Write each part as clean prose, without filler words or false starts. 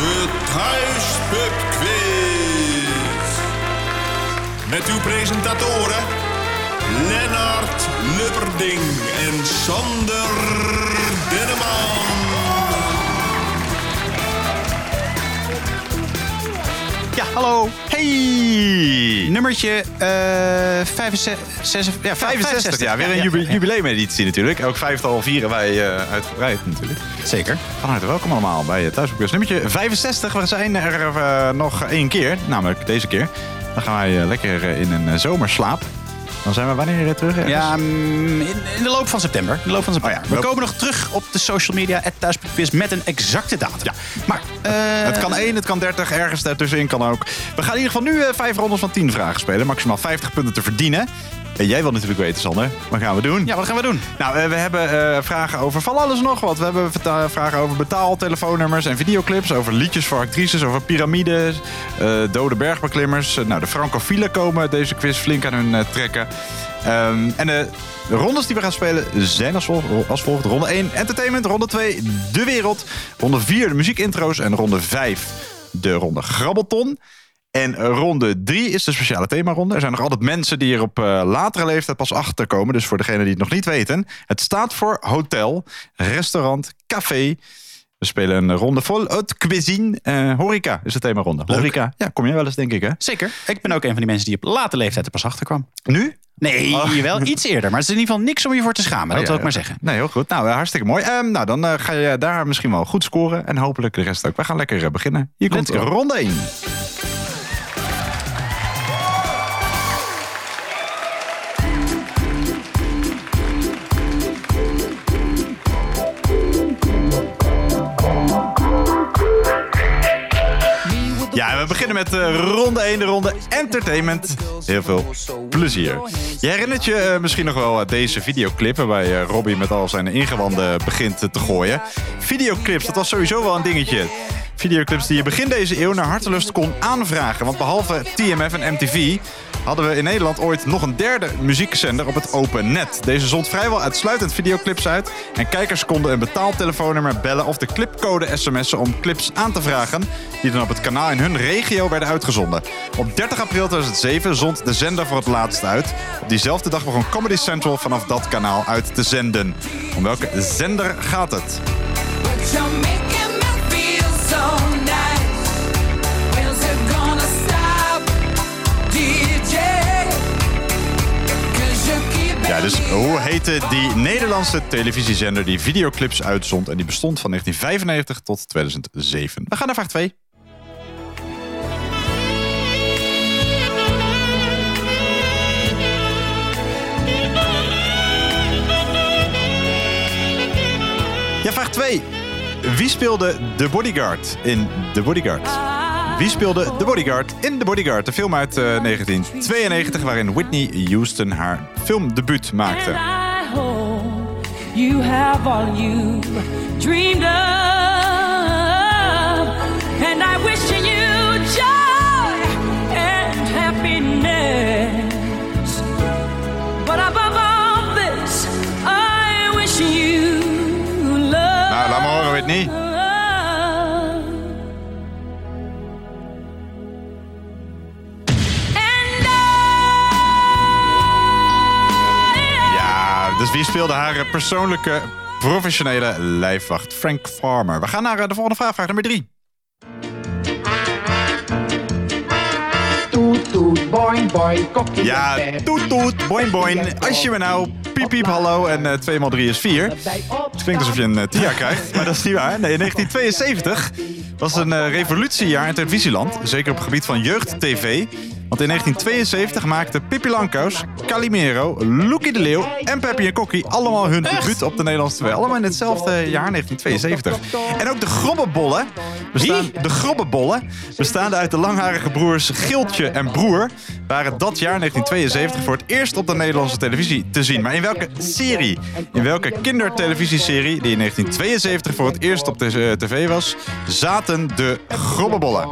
De Thuispubquiz. Met uw presentatoren Lennart Lupperding en Sander Deneman. Ja, hallo. Hey! Nummertje 65. Ja, weer een jubileumeditie natuurlijk. Elk vijftal vieren wij uitgebreid natuurlijk. Zeker. Van harte welkom allemaal bij Thuispubquiz. Nummertje 65. We zijn er nog één keer, namelijk deze keer. Dan gaan wij lekker in een zomerslaap. Dan zijn we wanneer terug? Ergens? Ja, in de loop van september. Oh ja, we komen nog terug op de social media @thuispubquiz met een exacte datum. Ja. Maar het kan 1, het kan 30, ergens daartussenin kan ook. We gaan in ieder geval nu 5 rondes van 10 vragen spelen. Maximaal 50 punten te verdienen. En jij wil natuurlijk weten, Sander. Wat gaan we doen? Ja, wat gaan we doen? Nou, we hebben vragen over van alles nog wat. We hebben vragen over betaaltelefoonnummers en videoclips. Over liedjes voor actrices, over piramides, dode bergbeklimmers. Nou, de Francofielen komen deze quiz flink aan hun trekken. En de rondes die we gaan spelen zijn als volgt. Ronde 1, entertainment. Ronde 2, de wereld. Ronde 4, de muziekintro's. En ronde 5, de ronde grabbelton. En ronde 3 is de speciale themaronde. Er zijn nog altijd mensen die er op latere leeftijd pas achter komen. Dus voor degenen die het nog niet weten. Het staat voor hotel, restaurant, café. We spelen een ronde vol haute cuisine. Horeca is de themaronde. Horeca, ja, kom je wel eens denk ik hè? Zeker. Ik ben ook een van die mensen die op late leeftijd er pas achter kwam. Nu? Nee, wel iets eerder. Maar het is in ieder geval niks om je voor te schamen. Dat wil ik maar zeggen. Nee, heel goed. Nou, hartstikke mooi. Nou, dan ga je daar misschien wel goed scoren. En hopelijk de rest ook. We gaan lekker beginnen. Hier komt ronde 1. Ja, we beginnen met ronde 1, de ronde entertainment. Heel veel plezier. Je herinnert je misschien nog wel deze videoclip... waarbij Robbie met al zijn ingewanden begint te gooien. Videoclips, dat was sowieso wel een dingetje. Videoclips die je begin deze eeuw naar hartelust kon aanvragen. Want behalve TMF en MTV... hadden we in Nederland ooit nog een derde muziekzender op het open net. Deze zond vrijwel uitsluitend videoclips uit... en kijkers konden een betaaltelefoonnummer bellen... of de clipcode sms'en om clips aan te vragen... die dan op het kanaal in hun regio werden uitgezonden. Op 30 april 2007 zond de zender voor het laatst uit. Op diezelfde dag begon Comedy Central vanaf dat kanaal uit te zenden. Om welke zender gaat het? Ja, dus hoe heette die Nederlandse televisiezender die videoclips uitzond... en die bestond van 1995 tot 2007? We gaan naar vraag 2. Ja, vraag 2. Wie speelde The Bodyguard in The Bodyguard? De film uit 1992... waarin Whitney Houston haar filmdebuut maakte. Nou, laat me horen, Whitney. Dus wie speelde haar persoonlijke, professionele lijfwacht? Frank Farmer. We gaan naar de volgende vraag, vraag nummer 3. Toet, toet, boing, boing, kokkie. Ja, toet, toet, boing, boing. Alsje me nou, piep, piep, hallo en 2 x 3 is 4. Het klinkt alsof je een TIA krijgt, maar dat is niet waar. Nee, in 1972 was een revolutiejaar in televisieland. Zeker op het gebied van jeugd-tv. Want in 1972 maakten Pippi Langkous, Calimero, Loekie de Leeuw en Peppi en Kokkie allemaal hun debuut op de Nederlandse tv. Allemaal in hetzelfde jaar, 1972. En ook de Grobbebollen bestaande uit de langharige broers Giltje en Broer, waren dat jaar, 1972, voor het eerst op de Nederlandse televisie te zien. Maar in welke serie? In welke kindertelevisieserie, die in 1972 voor het eerst op de tv was, zaten de Grobbebollen?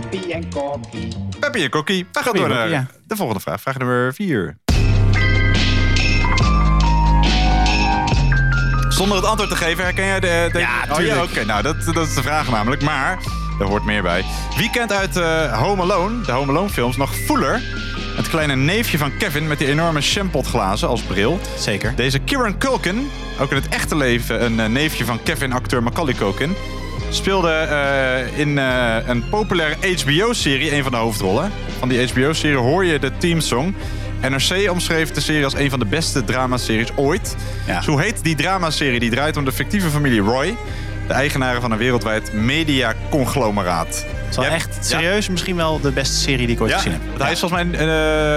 Peppi en Kokkie. We gaan door naar de volgende vraag. Vraag nummer 4. Zonder het antwoord te geven, herken jij de... Ja, oh, ja, oké. Nou, dat is de vraag namelijk. Maar, daar hoort meer bij. Wie kent uit Home Alone, de Home Alone films, nog Fuller? Het kleine neefje van Kevin met die enorme champotglazen als bril. Zeker. Deze Kieran Culkin, ook in het echte leven een neefje van Kevin, acteur Macaulay Culkin, speelde in een populaire HBO-serie een van de hoofdrollen. Van die HBO-serie hoor je de teamsong. NRC omschreef de serie als een van de beste dramaseries ooit. Ja. Dus hoe heet die dramaserie? Die draait om de fictieve familie Roy, de eigenaren van een wereldwijd mediaconglomeraat. Het is wel echt serieus misschien wel de beste serie die ik ooit gezien heb. Ja. Hij is volgens mij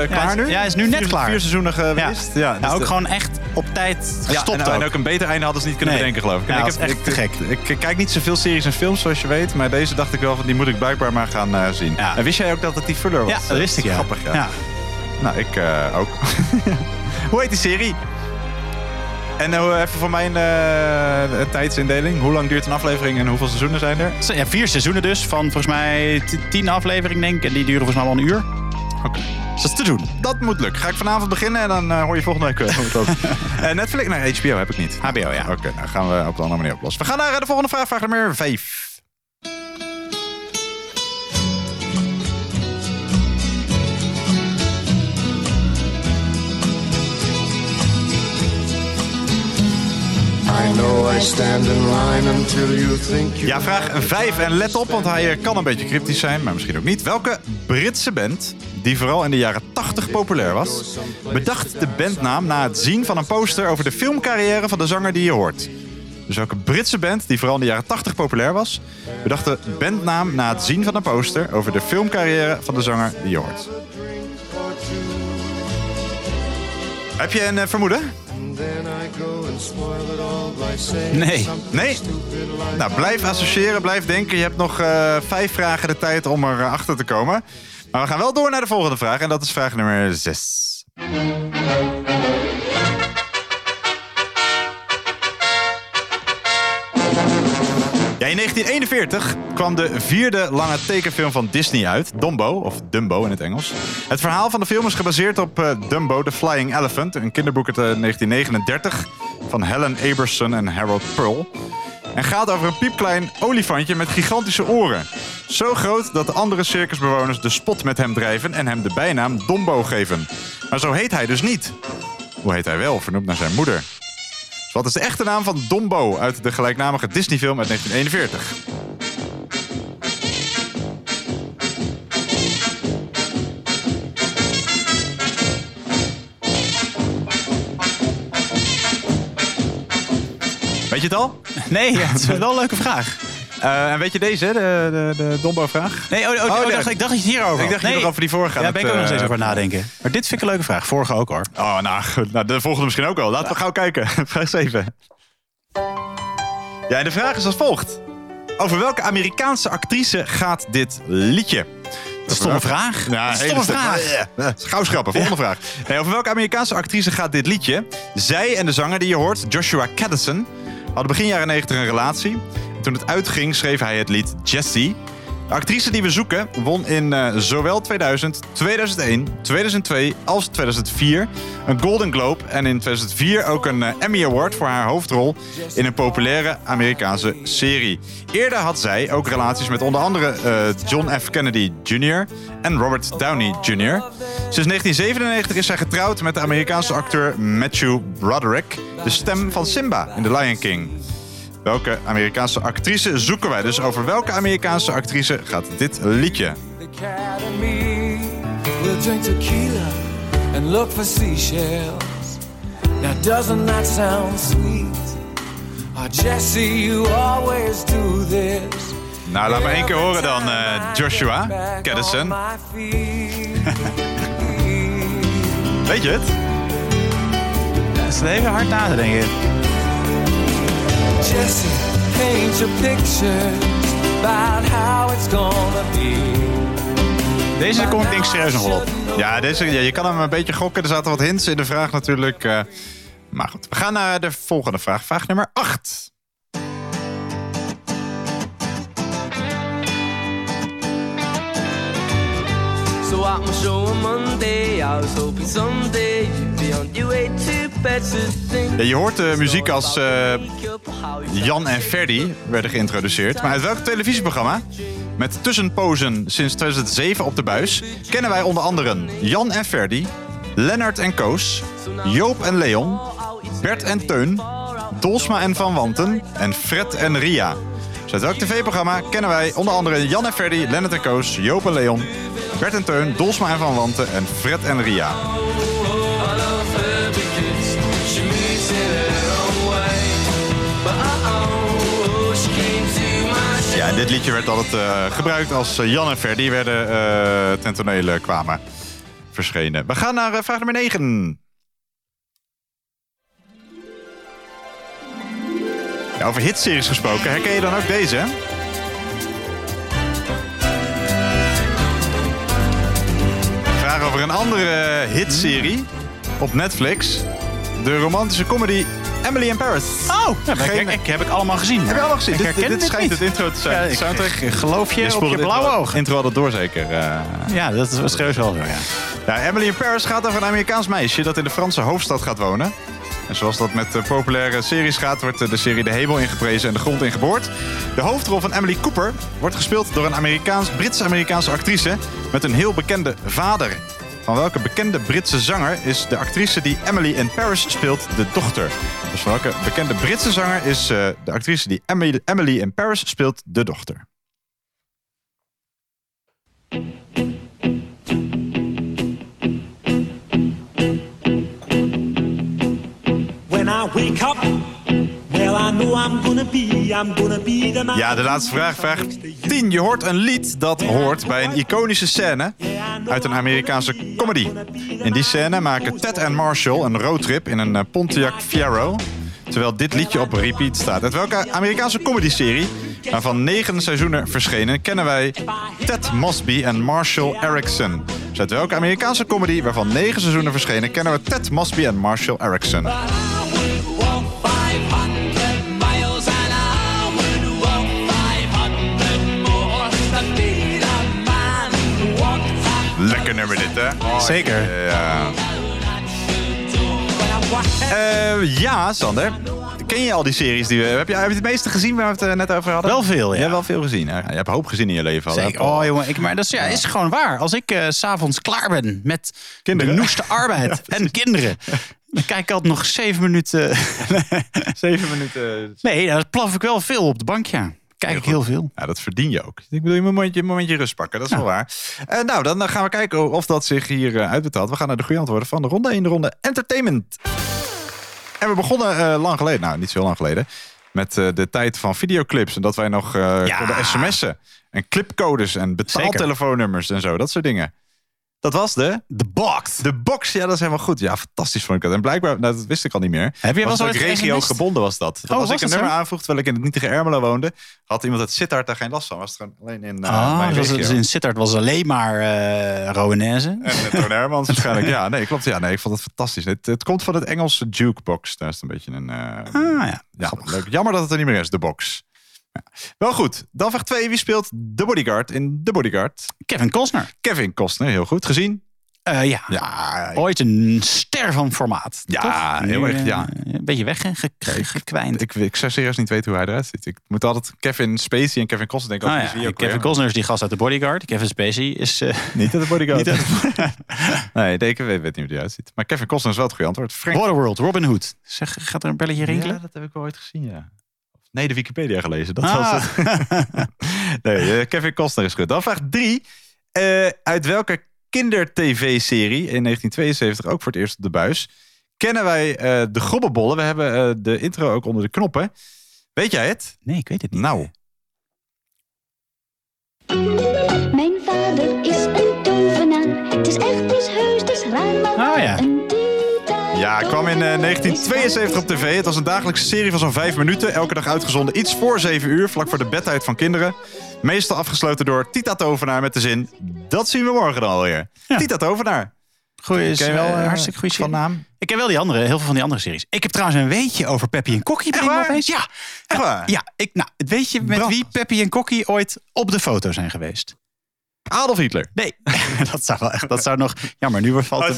klaar nu. Ja, hij is nu net klaar. 4 seizoenen geweest. Ja, ja, dus ook gewoon echt op tijd gestopt. Ja, en ook een beter einde hadden ze niet kunnen bedenken, geloof ik. Ja, dat is echt te gek. Ik kijk niet zoveel series en films, zoals je weet. Maar deze dacht ik wel van, die moet ik blijkbaar maar gaan zien. Ja. En wist jij ook dat het die Fuller was? Ja, dat wist ik. Grappig, ja. Nou, ik ook. Hoe heet die serie? En even voor mijn tijdsindeling. Hoe lang duurt een aflevering en hoeveel seizoenen zijn er? Ja, 4 seizoenen dus. Van volgens mij 10 afleveringen, denk ik. En die duren volgens mij wel een uur. Oké. Dus dat is te doen. Dat moet lukken. Ga ik vanavond beginnen en dan hoor je volgende week. Netflix? Nee, HBO heb ik niet. HBO, ja. Oké, nou gaan we op de andere manier oplossen. We gaan naar de volgende vraag. Vraag nummer 5. Ja, vraag 5. En let op, want hij kan een beetje cryptisch zijn, maar misschien ook niet. Welke Britse band, die vooral in de jaren 80 populair was, bedacht de bandnaam na het zien van een poster over de filmcarrière van de zanger die je hoort? Dus welke Britse band, die vooral in de jaren 80 populair was, bedacht de bandnaam na het zien van een poster over de filmcarrière van de zanger die je hoort? Heb je een vermoeden? Nee. Nou, blijf associëren, blijf denken. Je hebt nog 5 vragen de tijd om erachter te komen. Maar we gaan wel door naar de volgende vraag. En dat is vraag nummer 6. Ja, in 1941 kwam de 4e lange tekenfilm van Disney uit, Dumbo, of Dumbo in het Engels. Het verhaal van de film is gebaseerd op Dumbo, The Flying Elephant, een kinderboek uit 1939 van Helen Aberson en Harold Pearl. En gaat over een piepklein olifantje met gigantische oren. Zo groot dat de andere circusbewoners de spot met hem drijven en hem de bijnaam Dumbo geven. Maar zo heet hij dus niet. Hoe heet hij wel? Vernoemd naar zijn moeder. Wat is de echte naam van Dumbo uit de gelijknamige Disney-film uit 1941? Weet je het al? Nee, ja, het is wel een leuke vraag. En weet je deze, de Dumbo-vraag? Nee, ik dacht dat je het hierover had. Ik dacht dat je nog over die vorige had. Ja, daar ben ik ook nog steeds over nadenken. Maar dit vind ik een leuke vraag. Vorige ook, hoor. Oh, nou de volgende misschien ook al. Laten we gauw kijken. Vraag 7. Ja, en de vraag is als volgt. Over welke Amerikaanse actrice gaat dit liedje? Dat is toch een vraag? Ja, dat is toch een vraag? Gauw schrappen, volgende vraag. Nee, over welke Amerikaanse actrice gaat dit liedje? Zij en de zanger die je hoort, Joshua Caddison, hadden begin jaren 90 een relatie. Toen het uitging schreef hij het lied Jessie. De actrice die we zoeken won in zowel 2000, 2001, 2002 als 2004 een Golden Globe en in 2004 ook een Emmy Award voor haar hoofdrol in een populaire Amerikaanse serie. Eerder had zij ook relaties met onder andere John F. Kennedy Jr. en Robert Downey Jr. Sinds 1997 is zij getrouwd met de Amerikaanse acteur Matthew Broderick, de stem van Simba in The Lion King. Welke Amerikaanse actrice zoeken wij? Dus over welke Amerikaanse actrice gaat dit liedje? Nou, laat maar 1 keer horen dan, Joshua Caddison. Weet je het? Dat is even hard na te denken. Jesse, paint your pictures about how it's gonna be. Deze komt denk ik serieus nog wel op. Ja, deze, je kan hem een beetje gokken. Er zaten wat hints in de vraag natuurlijk. Maar goed, we gaan naar de volgende vraag. Vraag nummer 8. So I was showing Monday. I was hoping someday you'd be on your way to Ja, je hoort de muziek als Jan en Ferdy werden geïntroduceerd. Maar uit welk televisieprogramma? Met tussenpozen sinds 2007 op de buis... kennen wij onder andere Jan en Ferdy, Lennart en Koos... Joop en Leon, Bert en Teun, Dolsma en Van Wanten en Fred en Ria. Dus uit welk tv-programma kennen wij onder andere Jan en Ferdy, Lennart en Koos, Joop en Leon... Bert en Teun, Dolsma en Van Wanten en Fred en Ria. Ja, en dit liedje werd altijd gebruikt als Jan en Ferdy werden ten tonele kwamen verschenen. We gaan naar vraag nummer 9. Ja, over hitseries gesproken, herken je dan ook deze, hè? Vraag over een andere hitserie op Netflix. De romantische comedy... Emily in Paris. Oh, ja, heb ik allemaal gezien. Heb je allemaal gezien? Dit schijnt het intro te zijn. Ja, ik geloof je op je blauwe oog. Intro had dat door zeker. Ja, dat is waarschijnlijk wel zo, ja. Ja, Emily in Paris gaat over een Amerikaans meisje dat in de Franse hoofdstad gaat wonen. En zoals dat met populaire series gaat, wordt de serie de hemel ingeprezen en de grond ingeboord. De hoofdrol van Emily Cooper wordt gespeeld door een Brits-Amerikaanse actrice met een heel bekende vader. Van welke bekende Britse zanger is de actrice die Emily in Paris speelt de dochter? Dus van welke bekende Britse zanger is de actrice die Emily in Paris speelt de dochter? When I wake up, well I know I'm gonna be the man. Ja, de laatste vraag 10. Je hoort een lied dat hoort bij een iconische scène uit een Amerikaanse comedy. In die scène maken Ted en Marshall een roadtrip in een Pontiac Fiero, terwijl dit liedje op repeat staat. Uit welke Amerikaanse comedy-serie, waarvan 9 seizoenen verschenen, kennen wij Ted Mosby en Marshall Eriksen? Dus uit welke Amerikaanse comedy, waarvan 9 seizoenen verschenen, kennen we Ted Mosby en Marshall Eriksen? Lekker nummer dit, hè? Oh, zeker. Ja. Ja, Sander. Ken je al die series die we... Heb je het meeste gezien waar we het net over hadden? Wel veel, ja. Je hebt wel veel gezien. Hè? Je hebt hoop gezien in je leven. Zeker. Oh, jongen. Maar dat is gewoon waar. Als ik 's avonds klaar ben met kinderen, benoeste arbeid en kinderen... Dan kijk ik altijd nog 7 minuten... 7 minuten... Nee, dan plaf ik wel veel op de bank, ja. Kijk ik heel veel. Ja, dat verdien je ook. Ik bedoel, je moet een momentje rust pakken. Dat is wel waar. Nou, dan gaan we kijken of dat zich hier uitbetaalt. We gaan naar de goede antwoorden van de ronde 1, de ronde entertainment. En we begonnen lang geleden. Nou, niet zo lang geleden. Met de tijd van videoclips. En dat wij nog konden sms'en. En clipcodes en betaaltelefoonnummers en zo. Dat soort dingen. Dat was de... De box. De box, ja, dat is helemaal goed. Ja, fantastisch vond ik dat. En blijkbaar, dat wist ik al niet meer. Heb je wel regio-gebonden was dat. Oh, als was ik een nummer aanvoeg, terwijl ik in het nietige Ermelo woonde... had iemand uit Sittard daar geen last van. Was het alleen in mijn regio. Dus in Sittard was alleen maar Rowenaise. En Toon Hermans waarschijnlijk. Ja, nee, klopt. Ja, nee, ik vond het fantastisch. Het komt van het Engelse jukebox. Daar is een beetje een... ja leuk. Jammer dat het er niet meer is, de box. Ja. Wel goed, dan vraag 2. Wie speelt de bodyguard in The Bodyguard? Kevin Costner. Kevin Costner, heel goed. Gezien? Ja. Ooit een ster van formaat. Ja, toch? Heel erg. Ja. Een beetje weggekwijnd. Ik zou serieus niet weten hoe hij eruit ziet. Ik moet altijd Kevin Spacey en Kevin Costner denken. Kevin Costner is die gast uit The Bodyguard. Kevin Spacey is... niet uit The Bodyguard. Nee, ik weet niet hoe hij eruit ziet. Maar Kevin Costner is wel het goede antwoord. Waterworld, Robin Hood. Zeg, gaat er een belletje rinkelen? Ja, dat heb ik wel ooit gezien, ja. Nee, de Wikipedia gelezen. Dat was het. Nee, Kevin Costner is goed. Dan vraag 3. Uit welke kinder-tv-serie in 1972, ook voor het eerst op de buis... kennen wij de Grobbebollen? We hebben de intro ook onder de knoppen. Weet jij het? Nee, ik weet het niet. Nou. Mijn vader is een tovenaar. Het is echt, het is heus, het is raar, maar een dier. Ja, het kwam in 1972 op tv. Het was een dagelijkse serie van zo'n 5 minuten. Elke dag uitgezonden iets voor 7 uur, vlak voor de bedtijd van kinderen. Meestal afgesloten door Tita Tovenaar met de zin... Dat zien we morgen dan alweer. Ja. Tita Tovenaar. Goeie, is wel hartstikke goede van naam. Ik ken wel die andere, heel veel van die andere series. Ik heb trouwens een weetje over Peppi en Kokkie. Echt waar? Opeens. Ja, echt waar? Ja, weet je met wie Peppi en Kokkie ooit op de foto zijn geweest? Adolf Hitler. Nee. dat zou nog... Ja, maar nu valt een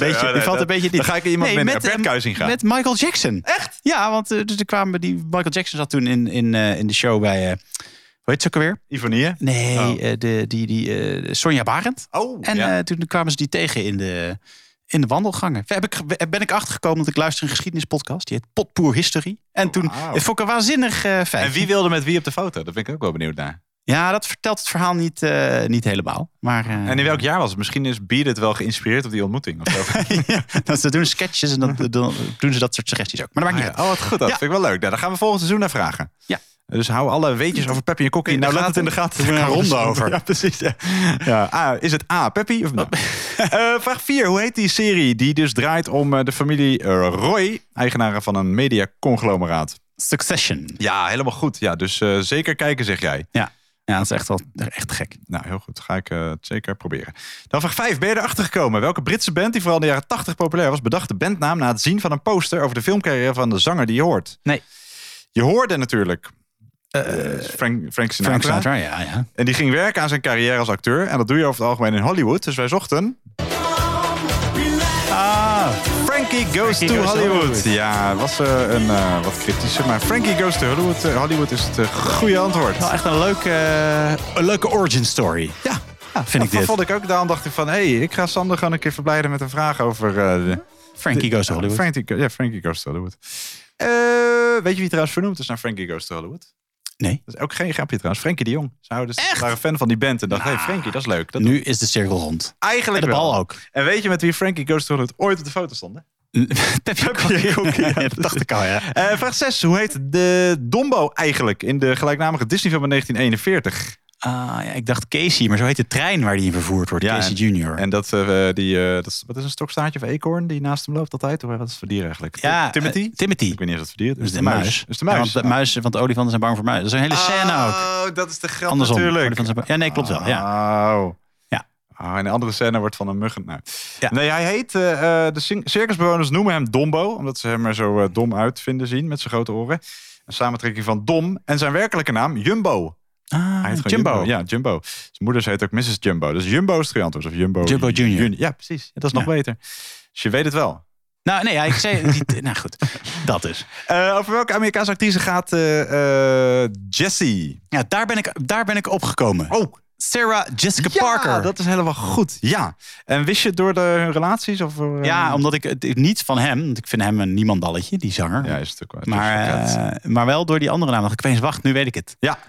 beetje... Dan ga ik iemand met Bert Kuijzinga gaan. Met Michael Jackson. Echt? Ja, want Michael Jackson zat toen in de show bij... hoe heet ze ook alweer? Ivonie? Nee, Sonja Barend. Oh, en toen kwamen ze die tegen in de wandelgangen. Ben ik achtergekomen dat ik luister een geschiedenispodcast. Die heet Potpour History. En toen vond ik een waanzinnig feit. En wie wilde met wie op de foto? Daar ben ik ook wel benieuwd naar. Ja, dat vertelt het verhaal niet helemaal. Maar, en in welk jaar was het? Misschien is Bier het wel geïnspireerd op die ontmoeting. Of zo. Ja, dat ze doen sketches en dan doen ze dat soort suggesties ook. Maar dat maakt niet uit. Oh, wat goed. Dat vind ik wel leuk. Nou, daar gaan we volgend seizoen naar vragen. Ja. Dus hou alle weetjes over Peppi en Kokkie. Nou, laat het in de gaten. We gaan een ronde over. Ja, precies. Ja. Ja. Is het A, Peppi? Of nou? Vraag 4. Hoe heet die serie die dus draait om de familie Roy, eigenaren van een mediaconglomeraat? Succession. Ja, helemaal goed. Ja, dus zeker kijken, zeg jij. Ja, dat is echt wel echt gek. Nou, heel goed. Ga ik het zeker proberen. Dan vraag 5. Ben je erachter gekomen? Welke Britse band, die vooral in de jaren 80 populair was, bedacht de bandnaam na het zien van een poster over de filmcarrière van de zanger die je hoort? Nee. Je hoorde natuurlijk... Frank Sinatra. Frank Sinatra, ja. En die ging werken aan zijn carrière als acteur. En dat doe je over het algemeen in Hollywood. Dus wij zochten... Frankie Goes to Hollywood. Ja, was een wat kritische. Maar Frankie Goes to Hollywood, Hollywood is het goede antwoord. Nou, echt een leuke origin story. Ja, vind ik dit. Dat vond ik ook. Daarom dacht ik van... Hey, ik ga Sander gewoon een keer verblijden met een vraag over... Frankie Goes to Hollywood. Frankie Goes to Hollywood. Weet je wie trouwens vernoemd is naar Frankie Goes to Hollywood? Nee. Dat is ook geen grapje trouwens. Frankie de Jong. Ze waren fan van die band en dachten, Frankie, dat is leuk. Dat nu is de cirkel rond. Eigenlijk en de bal wel. Ook. En weet je met wie Frankie Goes to Hollywood ooit op de foto stond? Peppi en Kokkie. Ja, dat dacht ik al, ja. Vraag 6. Hoe heet de Dombo eigenlijk in de gelijknamige Disneyfilm van 1941? Ik dacht Casey, maar zo heet de trein waar die in vervoerd wordt. Ja, Casey Junior. En dat is een stokstaartje of eekhoorn die naast hem loopt altijd? Wat is het voor dier eigenlijk? Ja, Timothy. Ik weet niet of dat voor dier is. Dus de muis. Dus de muis. Ja, want de olifanten zijn bang voor muizen. Dat is een hele scène ook. Oh, dat is de grap natuurlijk. Ja, nee, klopt wel. Ja. Oh. En de andere scène wordt van een muggen. Nou. Ja. Nee, hij heet... de circusbewoners noemen hem Dombo. Omdat ze hem er zo dom uit vinden zien met zijn grote oren. Een samentrekking van Dom en zijn werkelijke naam Jumbo. Hij heet Jumbo. Jumbo. Ja, Jumbo. Zijn moeder heet ook Mrs. Jumbo. Dus Jumbo is triant, of Jumbo Junior. Ja, precies. Ja, dat is nog beter. Dus je weet het wel. Nou, nee, ik zei... nou goed, dat is. Over welke Amerikaanse actrice gaat Jessie? Ja, daar ben ik opgekomen. Oh, Sarah Jessica Parker. Ja, dat is helemaal goed. Ja. En wist je door hun relaties? Of, ja, omdat ik het niet van hem... Want ik vind hem een niemandalletje, die zanger. Ja, is natuurlijk wel. Maar wel door die andere naam. Dacht ik opeens, wacht, nu weet ik het. Ja.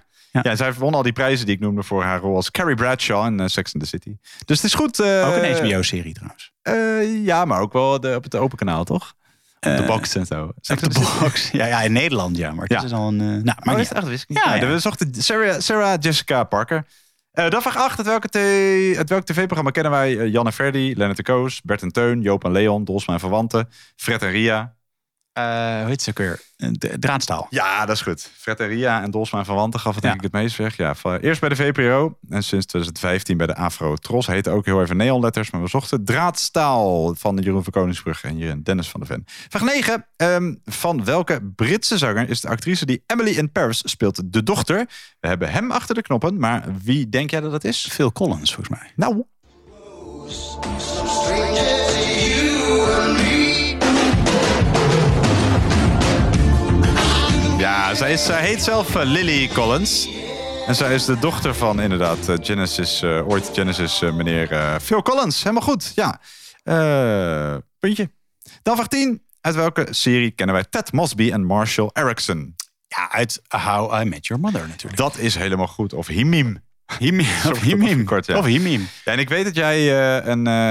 Ja, zij won al die prijzen die ik noemde voor haar rol als Carrie Bradshaw in Sex and the City. Dus het is goed. Ook een HBO-serie trouwens. Ja, maar ook wel op het open kanaal, toch? Op de box en zo. Op de box. Ja, in Nederland, ja. Maar het is al een... dat wist ik niet. Ja. We zochten Sarah Jessica Parker. Dan vraag 8. Uit welk tv-programma kennen wij Jan en Ferdy, Lennart en Koos, Bert en Teun, Joop en Leon, Dolsma en Van Wanten, Fred en Ria... hoe heet ze ook weer? Draadstaal. Ja, dat is goed. Fred en Ria en Dolsma en Van Wanten gaf het denk ik het meest weg. Ja, eerst bij de VPRO en sinds 2015 bij de Afro Tros. Heette ook heel even neonletters, maar we zochten Draadstaal van Jeroen van Koningsbrug en Dennis van de Ven. Vraag 9. Van welke Britse zanger is de actrice die Emily in Paris speelt? De dochter. We hebben hem achter de knoppen, maar wie denk jij dat dat is? Phil Collins, volgens mij. Nou. Ja, zij heet zelf Lily Collins. En zij is de dochter van inderdaad Genesis, ooit Genesis meneer Phil Collins. Helemaal goed, ja. Puntje. Dan vraag 10. Uit welke serie kennen wij Ted Mosby en Marshall Eriksen? Ja, uit How I Met Your Mother natuurlijk. Dat is helemaal goed. Of Himim. Himim. Ja, en ik weet dat jij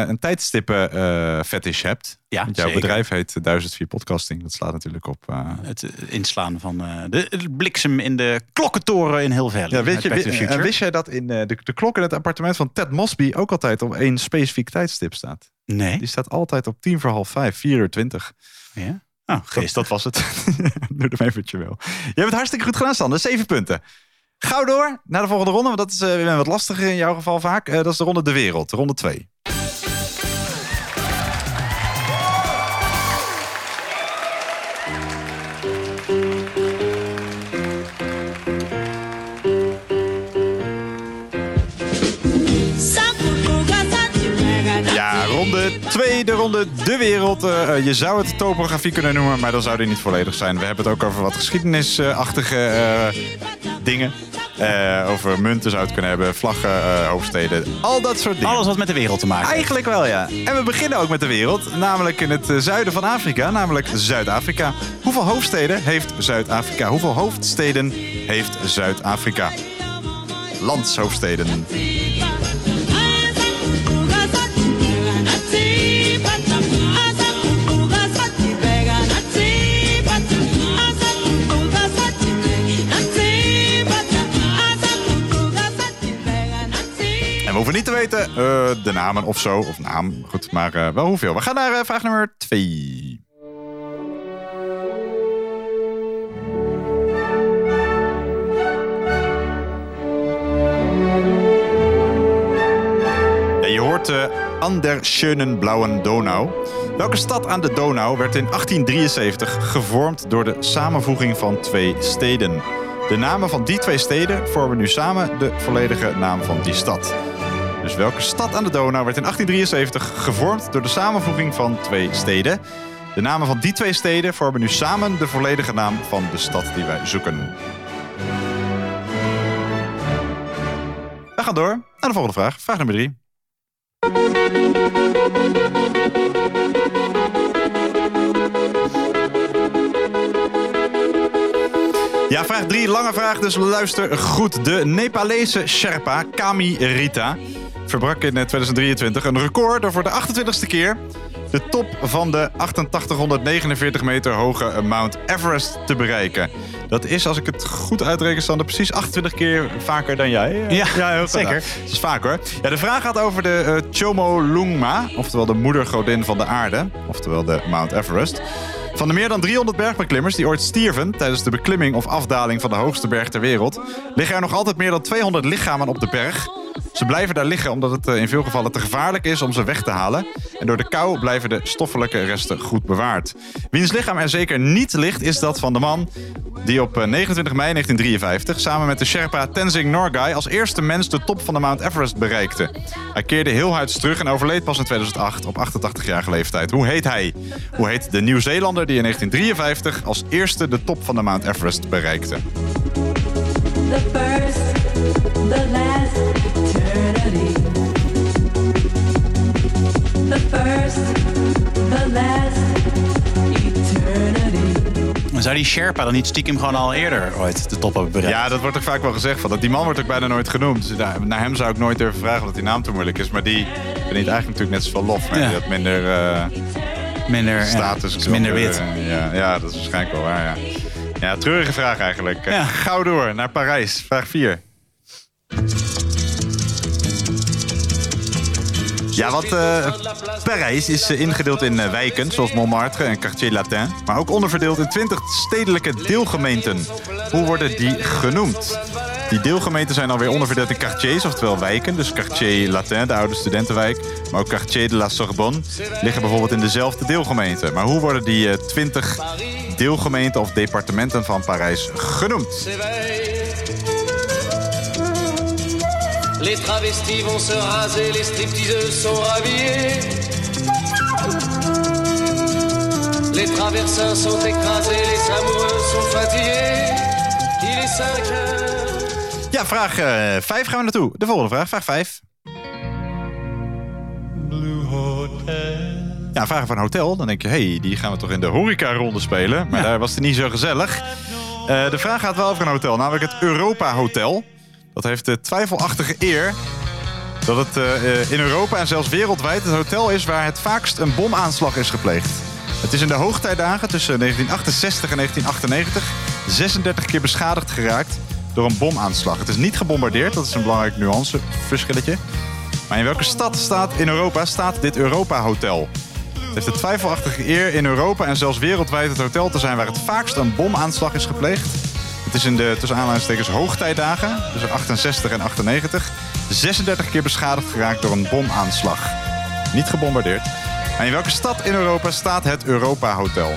een tijdstippen fetish hebt. Ja, want jouw bedrijf heet 1004 Podcasting. Dat slaat natuurlijk op... het inslaan van de bliksem in de klokkentoren in Hilversum. Ja, wist jij dat in de klok in het appartement van Ted Mosby... ook altijd op één specifiek tijdstip staat? Nee. Die staat altijd op 10:15, 4:20. Ja? Oh, geest. Dat was het. Doe hem even wat je wil. Je hebt het hartstikke goed gedaan, Sander. 7 punten. Gauw door naar de volgende ronde, want dat is wat lastiger in jouw geval vaak. Dat is de ronde De Wereld, ronde 2. wederom de wereld. Je zou het topografie kunnen noemen, maar dan zou die niet volledig zijn. We hebben het ook over wat geschiedenisachtige dingen. Over munten zou het kunnen hebben, vlaggen, hoofdsteden, al dat soort dingen. Alles wat met de wereld te maken heeft. Eigenlijk wel, ja. En we beginnen ook met de wereld, namelijk in het zuiden van Afrika, namelijk Zuid-Afrika. Hoeveel hoofdsteden heeft Zuid-Afrika? Hoeveel hoofdsteden heeft Zuid-Afrika? Landshoofdsteden. We hoeven niet te weten de namen of zo, of naam, goed, maar wel hoeveel. We gaan naar vraag nummer 2. En je hoort an der schönen blauen Donau. Welke stad aan de Donau werd in 1873 gevormd door de samenvoeging van 2 steden? De namen van die 2 steden vormen nu samen de volledige naam van die stad. Dus welke stad aan de Donau werd in 1873 gevormd door de samenvoeging van 2 steden? De namen van die 2 steden vormen nu samen de volledige naam van de stad die wij zoeken. We gaan door naar de volgende vraag. Vraag nummer 3. Ja, vraag 3, lange vraag, dus luister goed. De Nepalese Sherpa Kami Rita verbrak in 2023 een record door voor de 28e keer de top van de 8849 meter hoge Mount Everest te bereiken. Dat is, als ik het goed uitreken, Sander, precies 28 keer vaker dan jij. Ja, heel zeker. Dat is vaak hoor. Ja, de vraag gaat over de Chomolungma, oftewel de moedergodin van de aarde, oftewel de Mount Everest. Van de meer dan 300 bergbeklimmers die ooit stierven tijdens de beklimming of afdaling van de hoogste berg ter wereld, liggen er nog altijd meer dan 200 lichamen op de berg. Ze blijven daar liggen omdat het in veel gevallen te gevaarlijk is om ze weg te halen. En door de kou blijven de stoffelijke resten goed bewaard. Wiens lichaam er zeker niet ligt is dat van de man die op 29 mei 1953 samen met de Sherpa Tenzing Norgay als eerste mens de top van de Mount Everest bereikte. Hij keerde heelhuids terug en overleed pas in 2008 op 88-jarige leeftijd. Hoe heet hij? Hoe heet de Nieuw-Zeelander die in 1953 als eerste de top van de Mount Everest bereikte? The first, the last. The first, the last, eternity. Zou die Sherpa dan niet stiekem gewoon al eerder ooit de top hebben bereikt? Ja, dat wordt toch vaak wel gezegd. Van, dat die man wordt ook bijna nooit genoemd. Naar hem zou ik nooit durven vragen omdat die naam te moeilijk is. Maar die verdient eigenlijk natuurlijk net zoveel lof. Maar ja. Die had minder status. Ja, minder wit. Ja, dat is waarschijnlijk wel waar. Ja, treurige vraag eigenlijk. Ja. Gauw door naar Parijs. Vraag 4. Ja, want Parijs is ingedeeld in wijken, zoals Montmartre en Quartier Latin, maar ook onderverdeeld in 20 stedelijke deelgemeenten. Hoe worden die genoemd? Die deelgemeenten zijn alweer onderverdeeld in quartiers, oftewel wijken. Dus Quartier Latin, de oude studentenwijk, maar ook Quartier de la Sorbonne liggen bijvoorbeeld in dezelfde deelgemeente. Maar hoe worden die 20 deelgemeenten of departementen van Parijs genoemd? Les travestis vont se raser, les stripteaseuses sont rhabillées. Les traversins sont écrasés, les amoureux sont fatigués. Il est 5 heures. Ja, vraag 5 gaan we naartoe. De volgende vraag 5. Blue Hotel. Ja, vragen van een hotel. Dan denk je, hey, die gaan we toch in de horeca-ronde spelen. Maar daar was het niet zo gezellig. De vraag gaat wel over een hotel, namelijk het Europa Hotel. Dat heeft de twijfelachtige eer dat het in Europa en zelfs wereldwijd het hotel is waar het vaakst een bomaanslag is gepleegd. Het is in de hoogtijdagen tussen 1968 en 1998 36 keer beschadigd geraakt door een bomaanslag. Het is niet gebombardeerd, dat is een belangrijk nuanceverschilletje. Maar in welke stad in Europa staat dit Europa Hotel? Het heeft de twijfelachtige eer in Europa en zelfs wereldwijd het hotel te zijn waar het vaakst een bomaanslag is gepleegd. Het is in de tussen aanhalingstekens hoogtijdagen, tussen 68 en 98, 36 keer beschadigd geraakt door een bomaanslag. Niet gebombardeerd. En in welke stad in Europa staat het Europa Hotel?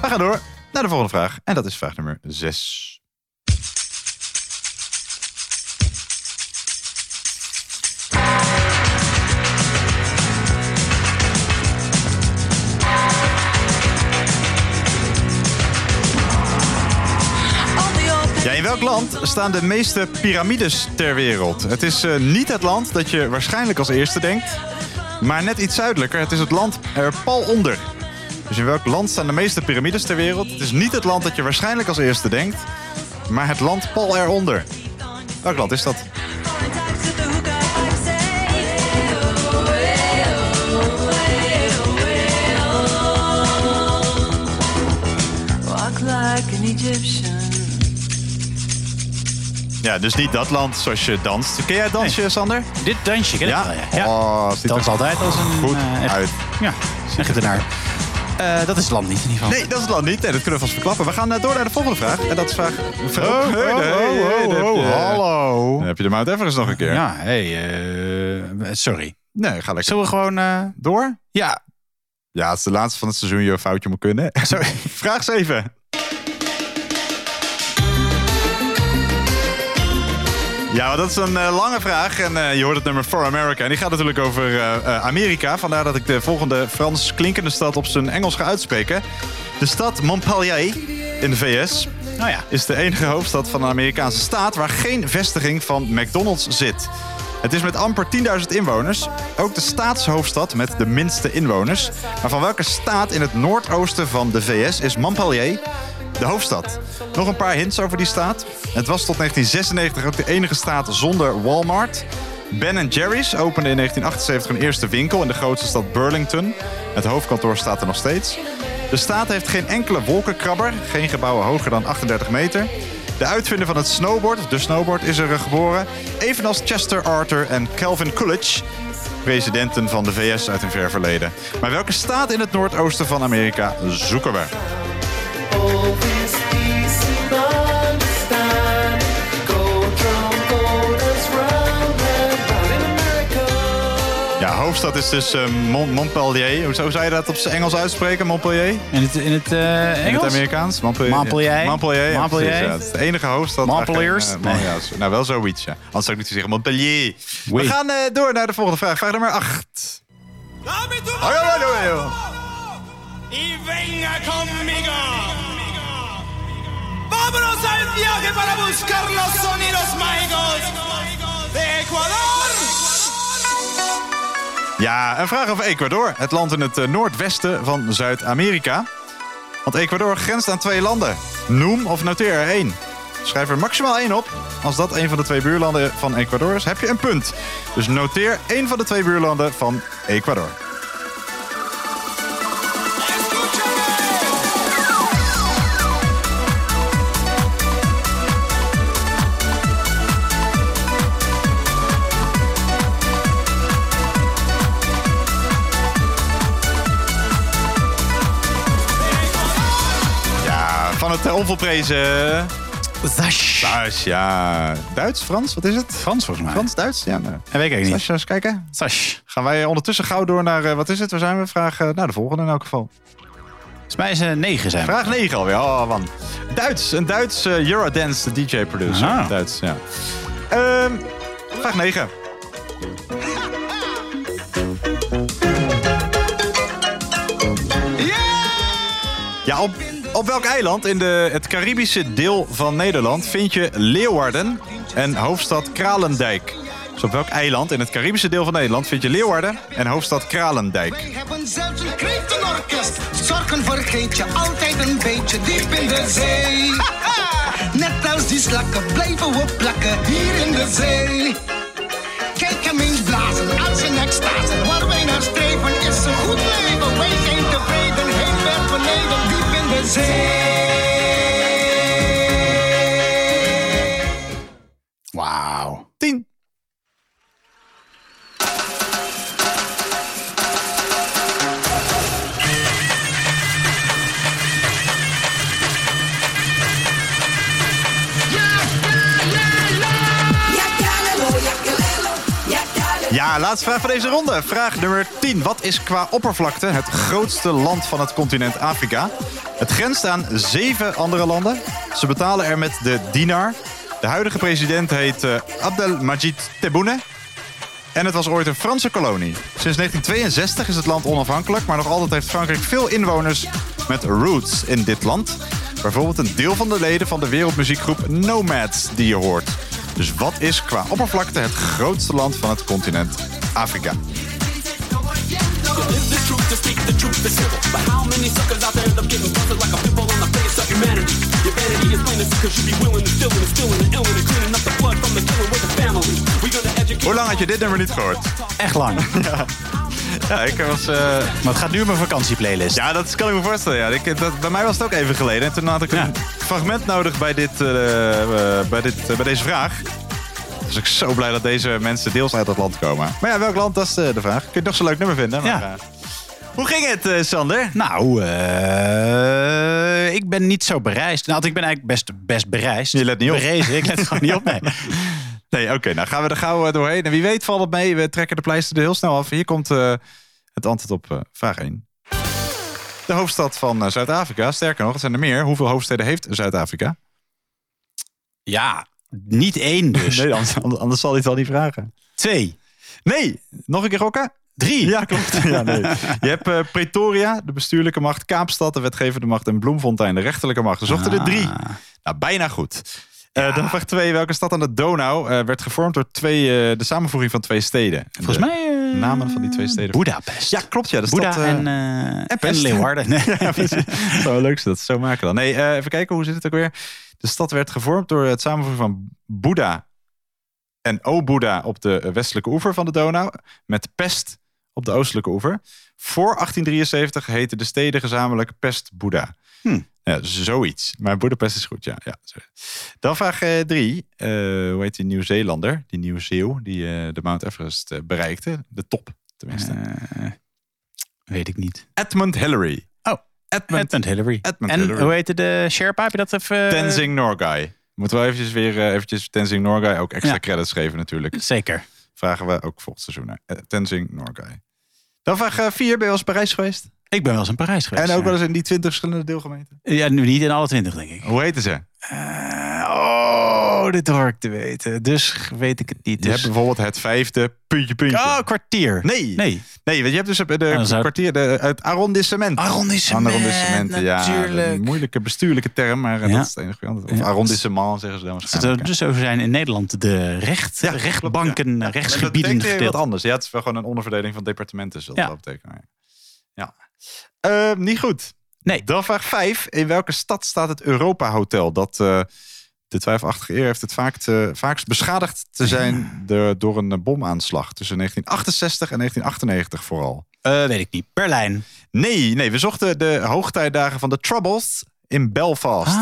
We gaan door naar de volgende vraag. En dat is vraag nummer 6. Ja, in welk land staan de meeste piramides ter wereld? Het is niet het land dat je waarschijnlijk als eerste denkt, maar net iets zuidelijker. Het is het land er pal onder. Dus in welk land staan de meeste piramides ter wereld? Het is niet het land dat je waarschijnlijk als eerste denkt, maar het land pal eronder. Welk land is dat? Ja, dus niet dat land zoals je danst. Ken jij het dansje, Sander? Dit dansje ken ik wel, ja. Oh, ziet dans altijd als een... Goed uit. Ja, ziet het ernaar. Dat is het land niet in ieder geval. Nee, dat is het land niet. Nee, dat kunnen we vast verklappen. We gaan door naar de volgende vraag. En dat is vraag... Hallo. Dan heb je de Mount Everest nog een keer. Ja, sorry. Nee, ga lekker. Zullen we gewoon door? Ja. Ja, het is de laatste van het seizoen. Je een foutje moet kunnen. Sorry. Vraag 7. Ja, dat is een lange vraag en je hoort het nummer For America. En die gaat natuurlijk over Amerika. Vandaar dat ik de volgende Frans klinkende stad op zijn Engels ga uitspreken. De stad Montpelier in de VS is de enige hoofdstad van een Amerikaanse staat waar geen vestiging van McDonald's zit. Het is met amper 10.000 inwoners. Ook de staatshoofdstad met de minste inwoners. Maar van welke staat in het noordoosten van de VS is Montpelier de hoofdstad? Nog een paar hints over die staat. Het was tot 1996 ook de enige staat zonder Walmart. Ben & Jerry's opende in 1978 hun eerste winkel in de grootste stad Burlington. Het hoofdkantoor staat er nog steeds. De staat heeft geen enkele wolkenkrabber. Geen gebouwen hoger dan 38 meter. De uitvinder van het snowboard, de snowboard, is er geboren. Evenals Chester Arthur en Calvin Coolidge, presidenten van de VS uit een ver verleden. Maar welke staat in het noordoosten van Amerika zoeken we? Ja, hoofdstad is dus Montpelier. Hoe zou je dat op zijn Engels uitspreken, Montpelier? In het Engels? In het Amerikaans? Montpelier. Ja, precies, ja. Het is de enige hoofdstad. Montpeliers? Nou, wel zoiets, ja. Anders zou ik niet zeggen Montpelier. Oui. We gaan door naar de volgende vraag. Vraag nummer 8. Hallo. Y venga conmigo. Vámonos al viaje para buscar los sonidos mágicos de Ecuador. Ja, een vraag over Ecuador. Het land in het noordwesten van Zuid-Amerika. Want Ecuador grenst aan 2 landen. Noem of noteer er 1. Schrijf er maximaal 1 op. Als dat 1 van de 2 buurlanden van Ecuador is, heb je een punt. Dus noteer 1 van de 2 buurlanden van Ecuador. Het onvolprezen... Sash, ja. Duits, Frans, wat is het? Frans, volgens mij. Frans, Duits? Ja, nee. En weet ik niet. Sash, eens kijken. Sash. Gaan wij ondertussen gauw door naar... wat is het? Waar zijn we? Vraag naar de volgende in elk geval. Volgens mij is 9 zijn we. Vraag 9 alweer. Oh, man. Duits. Een Duits Eurodance DJ-producer. Ah. Duits, ja. Vraag 9. Yeah! Ja, Op welk eiland in het Caribische deel van Nederland vind je Leeuwarden en hoofdstad Kralendijk? Dus op welk eiland in het Caribische deel van Nederland vind je Leeuwarden en hoofdstad Kralendijk? Wij hebben zelfs een kreeftenorkest. Zorgen vergeet je altijd een beetje diep in de zee. Net als die slakken blijven we plakken hier in de zee. Kijk hem eens blazen als een extase. Waar wij naar streven is een goed leven. Wij zijn tevreden, heel ver beneden, diep in de zee. Wauw. 10. Ja, laatste vraag van deze ronde. Vraag nummer 10. Wat is qua oppervlakte het grootste land van het continent Afrika? Het grenst aan 7 andere landen. Ze betalen er met de dinar. De huidige president heet Abdelmajid Tebboune. En het was ooit een Franse kolonie. Sinds 1962 is het land onafhankelijk, maar nog altijd heeft Frankrijk veel inwoners met roots in dit land. Bijvoorbeeld een deel van de leden van de wereldmuziekgroep Nomads die je hoort. Dus wat is qua oppervlakte het grootste land van het continent Afrika? Hoe lang had je dit nummer niet gehoord? Echt lang. Ja. Ja, ik was... Maar het gaat nu op mijn vakantieplaylist. Ja, dat kan ik me voorstellen. Ja. Bij mij was het ook even geleden. En toen had ik een fragment nodig bij deze vraag. Dus ik ben zo blij dat deze mensen deels uit dat land komen. Maar ja, welk land? Dat is de vraag. Kun je nog zo'n leuk nummer vinden. Maar, ja. Hoe ging het, Sander? Nou, ik ben niet zo bereisd. Nou, ik ben eigenlijk best bereisd. Je let niet op. Berezen, ik let gewoon niet op, nee. Nee, oké, nou gaan we er gauw doorheen. En wie weet valt het mee, we trekken de pleister er heel snel af. Hier komt het antwoord op vraag 1. De hoofdstad van Zuid-Afrika, sterker nog, het zijn er meer. Hoeveel hoofdsteden heeft Zuid-Afrika? Ja, niet 1 dus. Nee, anders zal hij het al niet vragen. 2. Nee, nog een keer rokken. 3. Ja, klopt. Ja, nee. Je hebt Pretoria, de bestuurlijke macht, Kaapstad, de wetgevende macht en Bloemfontein, de rechterlijke macht. Er zochten er 3. Nou, bijna goed. Ja. Dan vraag 2. Welke stad aan de Donau werd gevormd door de samenvoeging van 2 steden? Volgens mij... namen van die 2 steden. Boedapest. Ja, klopt. Ja, de stad, en Leeuwarden. Nee. Ja, precies. Zo leuk ze dat zo maken dan. Nee, even kijken. Hoe zit het ook weer? De stad werd gevormd door het samenvoegen van Boeda en O-Boeda op de westelijke oever van de Donau. Met Pest op de oostelijke oever. Voor 1873 heten de steden gezamenlijk Pest-Boeda. Ja, zoiets. Maar Boedapest is goed, ja. Dan vraag 3. Hoe heet die Nieuw-Zeelander? Die Nieuw-Zeeuw die de Mount Everest bereikte. De top, tenminste. Weet ik niet. Edmund Hillary. Oh, Edmund Hillary. Edmund Hillary. Hoe heette de Sherpa? Heb je dat even... Tenzing Norgay. Moeten we eventjes Tenzing Norgay ook extra credits geven natuurlijk. Zeker. Vragen we ook volgend seizoen naar Tenzing Norgay. Dan vraag 4. Ben je wel eens Parijs geweest? Ik ben wel eens in Parijs geweest. En ook wel eens in die 20 verschillende deelgemeenten? Ja, nu niet in alle 20, denk ik. Hoe heten ze? Dit hoor ik te weten. Dus weet ik het niet. Je hebt bijvoorbeeld het 5e puntje. Oh, kwartier. Nee, want je hebt dus het arrondissement. Arrondissement, natuurlijk. Ja, een moeilijke bestuurlijke term, maar dat is het enige. Of arrondissement, zeggen ze dan waarschijnlijk. Dus zo zijn in Nederland de rechtbanken, rechtsgebieden verdeeld. Dat is wat anders. Ja, het is wel gewoon een onderverdeling van departementen, zal dat betekenen. Ja, niet goed. Nee. Dan vraag 5. In welke stad staat het Europa Hotel? Dat de twijfelachtige eer heeft het vaakst beschadigd te zijn door een bomaanslag. Tussen 1968 en 1998 vooral. Weet ik niet. Berlijn. Nee, we zochten de hoogtijdagen van de Troubles in Belfast.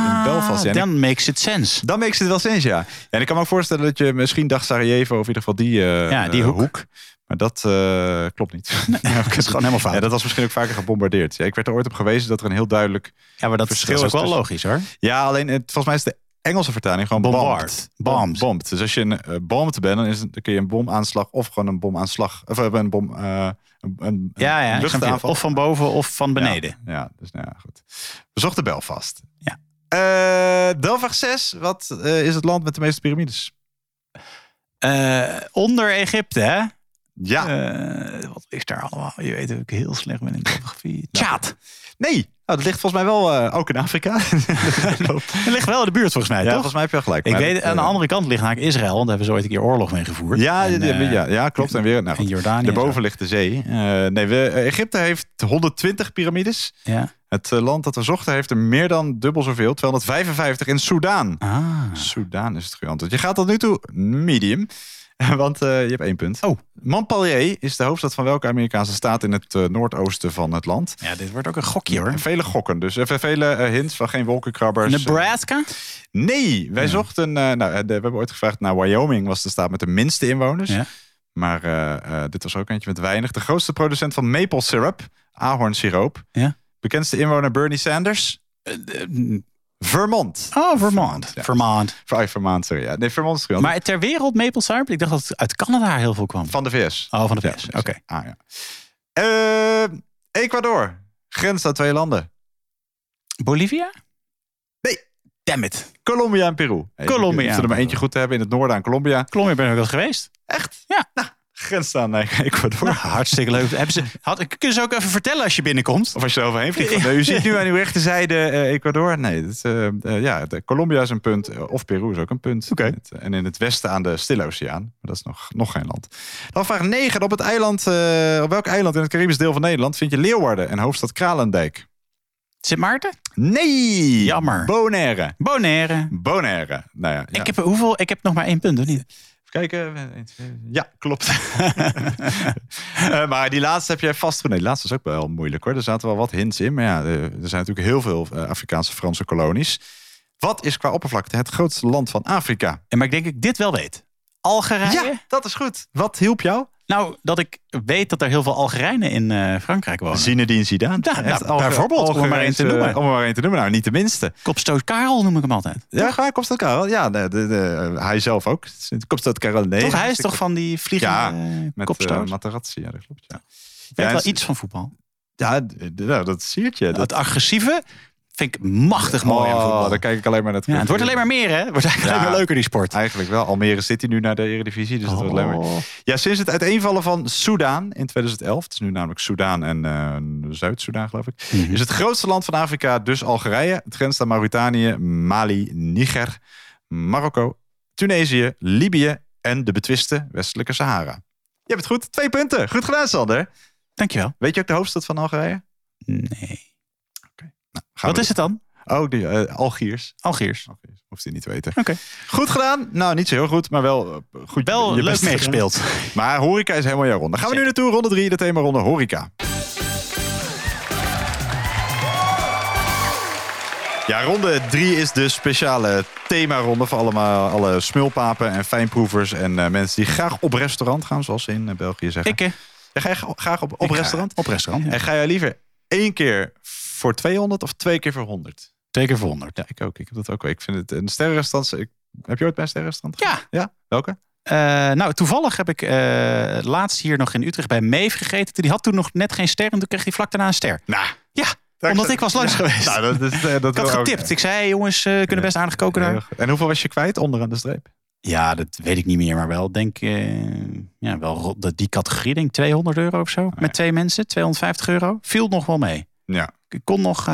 Dan makes it sense. Dan makes it wel sense, ja. En ik kan me ook voorstellen dat je misschien dacht Sarajevo of in ieder geval die hoek. Maar dat klopt niet. Nee, ja, dat is gewoon helemaal fout. Ja, dat was misschien ook vaker gebombardeerd. Ja, ik werd er ooit op gewezen dat er een heel duidelijk verschil is. Dat is ook wel logisch hoor. Ja, alleen volgens mij is de Engelse vertaling gewoon bombed. Dus als je een bombed bent, dan kun je een bomaanslag of gewoon een bomaanslag. Of een bom. Een luchtaanval. Of van boven of van beneden. Ja, dus goed. We zochten Belfast. Ja. Delvach 6. Wat is het land met de meeste piramides? Onder Egypte, hè? Ja. Wat is daar allemaal? Je weet dat ik heel slecht ben in geografie. Tjaad. Nee. Dat ligt volgens mij wel ook in Afrika. Het ligt wel in de buurt volgens mij, toch? Volgens mij heb je wel gelijk. Aan de andere kant ligt eigenlijk Israël. Want daar hebben ze ooit een keer oorlog mee gevoerd. Ja, klopt. En weer in Jordanië. Daarboven ligt de zee. Egypte heeft 120 piramides. Ja. Het land dat we zochten heeft er meer dan dubbel zoveel. 255 in Soedan. Soedan is het geantwoord. Je gaat tot nu toe medium. Want je hebt 1 punt. Montpelier is de hoofdstad van welke Amerikaanse staat in het noordoosten van het land? Ja, dit wordt ook een gokje hoor. Vele gokken, dus vele hints van geen wolkenkrabbers. Nebraska? Nee, wij zochten... we hebben ooit gevraagd naar Wyoming, was de staat met de minste inwoners. Ja. Maar dit was ook eentje met weinig. De grootste producent van maple syrup, ahornsiroop. Ja. Bekendste inwoner Bernie Sanders. Vermont. Oh, Vermont. Ja. Vermont. Vermont, sorry. Ja. Nee, Vermont is goed. Maar ter wereld maple syrup? Ik dacht dat het uit Canada heel veel kwam. Van de VS. Oh, van de VS. Ja, oké. Ah, ja. Ecuador. Grenst aan 2 landen. Bolivia? Nee. Damn it. Colombia en Peru. Hey, Colombia. Ze er maar eentje goed te hebben in het noorden aan Colombia. Colombia ben ik wel geweest. Echt? Ja. Nou, grens aan Ecuador. Nou, hartstikke leuk. Kunnen ze ook even vertellen als je binnenkomt? Of als je er overheen vliegt. Ja. U zit nu aan uw rechterzijde Ecuador. Nee, Colombia is een punt. Of Peru is ook een punt. Okay. En in het westen aan de Stille Oceaan. Maar dat is nog geen land. Dan vraag 9. Op welk eiland in het Caribisch deel van Nederland vind je Leeuwarden en hoofdstad Kralendijk? Sint Maarten? Nee! Jammer. Bonaire. Nou ja, ja. Ik heb nog maar 1 punt, of niet? Even kijken. Ja, klopt. Maar die laatste heb jij vast goed. Nee, die laatste is ook wel moeilijk hoor. Er zaten wel wat hints in. Maar ja, er zijn natuurlijk heel veel Afrikaanse Franse kolonies. Wat is qua oppervlakte het grootste land van Afrika? En maar ik denk dat ik dit wel weet. Algerije? Ja, dat is goed. Wat hielp jou? Nou, dat ik weet dat er heel veel Algerijnen in Frankrijk wonen. Zinedine Zidane. Ja, bijvoorbeeld. Om er maar één te noemen. Nou, niet de minste. Kopstoot Karel noem ik hem altijd. Ja, Kopstoot Karel. Ja, hij zelf ook. Kopstoot Karel. Nee. Toch, hij is toch van die vliegende kopstoot? Ja, met Materazzi. Ja, dat klopt. Ja. Ik weet wel iets van voetbal. Ja, dat siertje. Het agressieve vind ik machtig mooi aan voetbal. Dan kijk ik alleen maar naar het. Ja, het wordt alleen maar meer, hè? Het wordt eigenlijk alleen maar leuker, die sport. Eigenlijk wel. Almere zit hij nu naar de Eredivisie, dus dat wordt alleen maar... Ja, sinds het uiteenvallen van Soedan in 2011... het is nu namelijk Soedan en Zuid-Soedan, geloof ik... Mm-hmm. Is het grootste land van Afrika dus Algerije. Het grenst aan Mauritanië, Mali, Niger, Marokko, Tunesië, Libië en de betwiste Westelijke Sahara. Je hebt het goed. 2 punten. Goed gedaan, Sander. Dankjewel. Weet je ook de hoofdstad van Algerije? Nee. Wat is het dan? Oh, Algiers. Hoeft hij niet te weten. Okay. Goed gedaan. Nou, niet zo heel goed, maar wel goed. Wel je leuk meegespeeld. Maar horeca is helemaal jouw ronde. Gaan we nu naartoe. Ronde 3, de themaronde horeca. Ja, ronde 3 is de speciale themaronde voor alle smulpapen en fijnproevers en mensen die graag op restaurant gaan, zoals ze in België zeggen. Ga je graag op restaurant? Op restaurant. Ja. En ga jij liever 1 keer voor 200 of 2 keer voor 100? 2 keer voor 100. Ja, ik ook. Ik heb dat ook wel. Ik vind het een sterrenrestaurant. Heb je ooit bij een sterrenrestaurant gegaan? Ja. Welke? Nou, toevallig heb ik laatst hier nog in Utrecht bij Meef gegeten. Die had toen nog net geen ster en toen kreeg hij vlak daarna een ster. Omdat ik was langs geweest. Nou, dat ik had getipt. Ook. Ik zei, jongens, kunnen best aardig koken daar. En hoeveel was je kwijt onderaan de streep? Ja, dat weet ik niet meer, maar wel denk wel die categorie, denk €200 of zo. Nee. Met 2 mensen, €250. Viel nog wel mee. Ja. Ik kon nog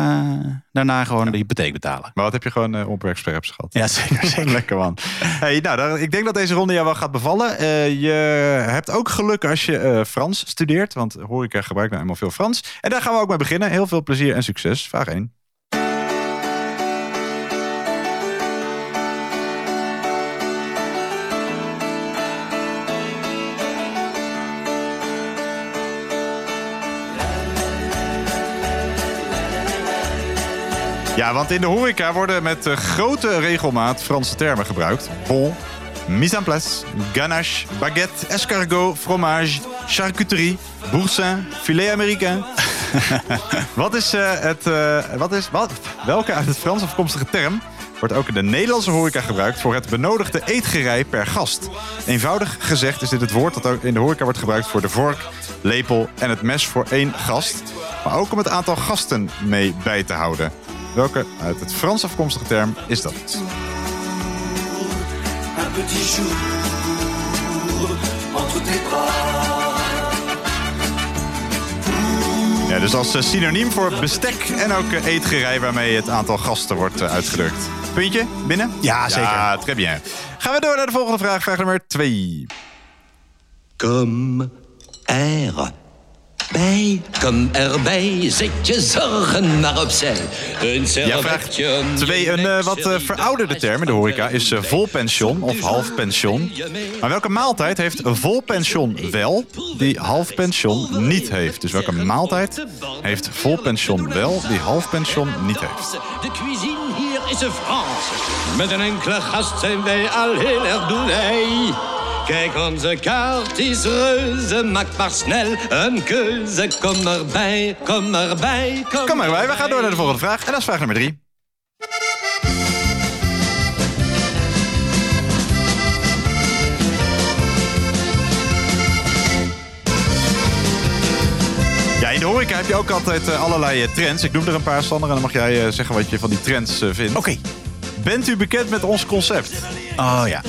daarna gewoon de hypotheek betalen. Maar wat heb je gewoon opwerkspreps gehad? Ja, zeker. Lekker man. Hey, ik denk dat deze ronde jou wel gaat bevallen. Je hebt ook geluk als je Frans studeert. Want horeca gebruikt nou helemaal veel Frans. En daar gaan we ook mee beginnen. Heel veel plezier en succes. Vraag 1. Ja, want in de horeca worden met grote regelmaat Franse termen gebruikt. Bon, mise en place, ganache, baguette, escargot, fromage, charcuterie, boursin, filet américain. Welke uit het Frans afkomstige term wordt ook in de Nederlandse horeca gebruikt voor het benodigde eetgerei per gast? Eenvoudig gezegd is dit het woord dat ook in de horeca wordt gebruikt voor de vork, lepel en het mes voor 1 gast. Maar ook om het aantal gasten mee bij te houden. Welke uit het Frans afkomstige term is dat? Ja, dus als synoniem voor bestek en ook eetgerei waarmee het aantal gasten wordt uitgedrukt. Puntje, binnen? Ja, zeker. Ja, très bien. Gaan we door naar de volgende vraag. Vraag nummer 2. Comme air. Kom erbij, zet je zorgen maar opzij. Ja, vraag 2. Een wat verouderde term in de horeca is volpension of halfpension. Maar welke maaltijd heeft een volpension wel, die halfpension niet heeft? Dus welke maaltijd heeft volpension wel, die halfpension niet heeft? De cuisine hier is Frans. Met een enkele gast zijn wij al heel erg doelij. Kijk, onze kaart is reuze, maak maar snel een keuze. Kom erbij, kom erbij, kom erbij. We gaan door naar de volgende vraag. En dat is vraag nummer 3. de horeca heb je ook altijd allerlei trends. Ik noem er een paar, Sander, en dan mag jij zeggen wat je van die trends vindt. Oké. Bent u bekend met ons concept? Oh ja.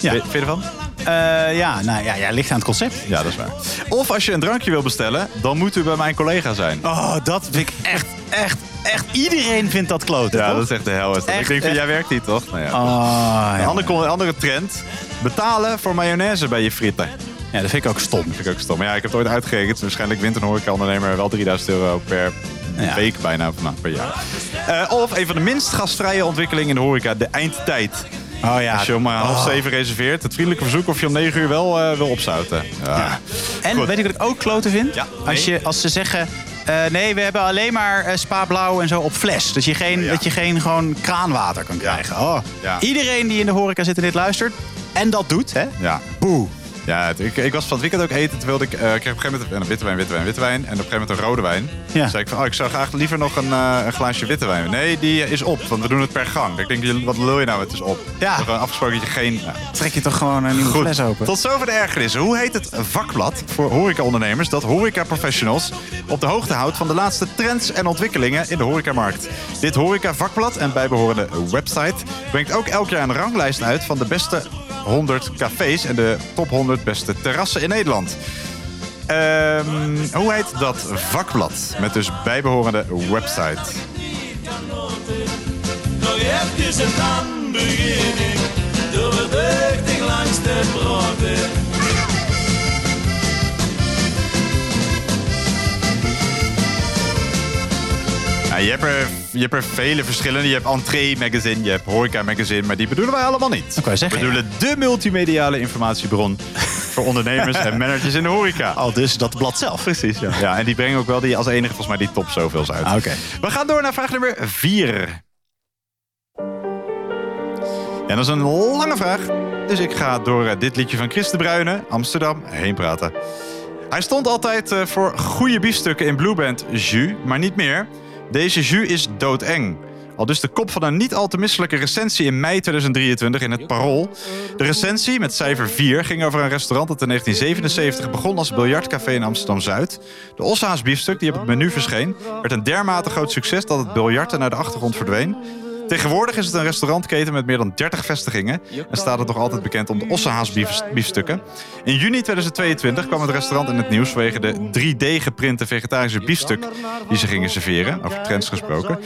Ja. Vind je ervan? Ja, ligt aan het concept. Ja, dat is waar. Of als je een drankje wil bestellen, dan moet u bij mijn collega zijn. Oh, dat vind ik echt. Iedereen vindt dat kloten, ja, toch? Dat is echt de hel. Ik denk van, jij werkt hier, toch? Nou, ja. Een andere trend. Betalen voor mayonaise bij je fritten. Ja, dat vind ik ook stom. Maar ja, ik heb het ooit uitgerekend. Waarschijnlijk wint een horecaondernemer wel €3000 per week bijna, per jaar. Of een van de minst gastvrije ontwikkelingen in de horeca, de eindtijd. Oh ja. Als je om 6:30 reserveert, het vriendelijke verzoek of je om 9:00 wel wil opzouten. Ja. Ja. En Goed. Weet ik wat ik ook kloten vind? Ja. Nee. Als ze zeggen, nee, we hebben alleen maar Spa Blauw en zo op fles. Dus dat je geen gewoon kraanwater kan krijgen. Oh. Ja. Iedereen die in de horeca zit en dit luistert en dat doet, hè? Ja. Boe. Ja, ik was van het weekend ook eten. Terwijl ik kreeg op een gegeven moment een witte wijn. En op een gegeven moment een rode wijn. Ja. Toen zei ik van, ik zou graag liever nog een glaasje witte wijn. Nee, die is op, want we doen het per gang. Ik denk, wat lul je nou, het is op. Ja. Gewoon afgesproken dat je geen... Ja. Trek je toch gewoon een nieuwe fles open. Tot zover de ergernissen. Hoe heet het vakblad voor horecaondernemers dat horecaprofessionals op de hoogte houdt van de laatste trends en ontwikkelingen in de horecamarkt? Dit horecavakblad en bijbehorende website brengt ook elk jaar een ranglijst uit van de beste 100 cafés en de top 100 beste terrassen in Nederland. Hoe heet dat vakblad? Met dus bijbehorende website. Nou, je hebt er vele verschillende. Je hebt Entree Magazine, je hebt Horeca Magazine, maar die bedoelen wij allemaal niet. We bedoelen de multimediale informatiebron voor ondernemers en managers in de horeca. Dus dat blad zelf. Precies, ja. Ja, en die brengen ook wel die als enige volgens mij die top zoveels uit. Okay. We gaan door naar vraag nummer 4. En dat is een lange vraag, dus ik ga door dit liedje van Chris de Bruyne, Amsterdam, heen praten. Hij stond altijd voor goede biefstukken in Blue Band Jus, maar niet meer. Deze jus is doodeng. Al dus de kop van een niet al te misselijke recensie in mei 2023 in het Parool. De recensie, met cijfer 4, ging over een restaurant dat in 1977 begon als biljartcafé in Amsterdam-Zuid. De Ossa's biefstuk, die op het menu verscheen, werd een dermate groot succes dat het biljarten naar de achtergrond verdween. Tegenwoordig is het een restaurantketen met meer dan 30 vestigingen en staat het nog altijd bekend om de ossehaasbiefstukken. In juni 2022 kwam het restaurant in het nieuws vanwege de 3D-geprinte vegetarische biefstuk die ze gingen serveren, over trends gesproken.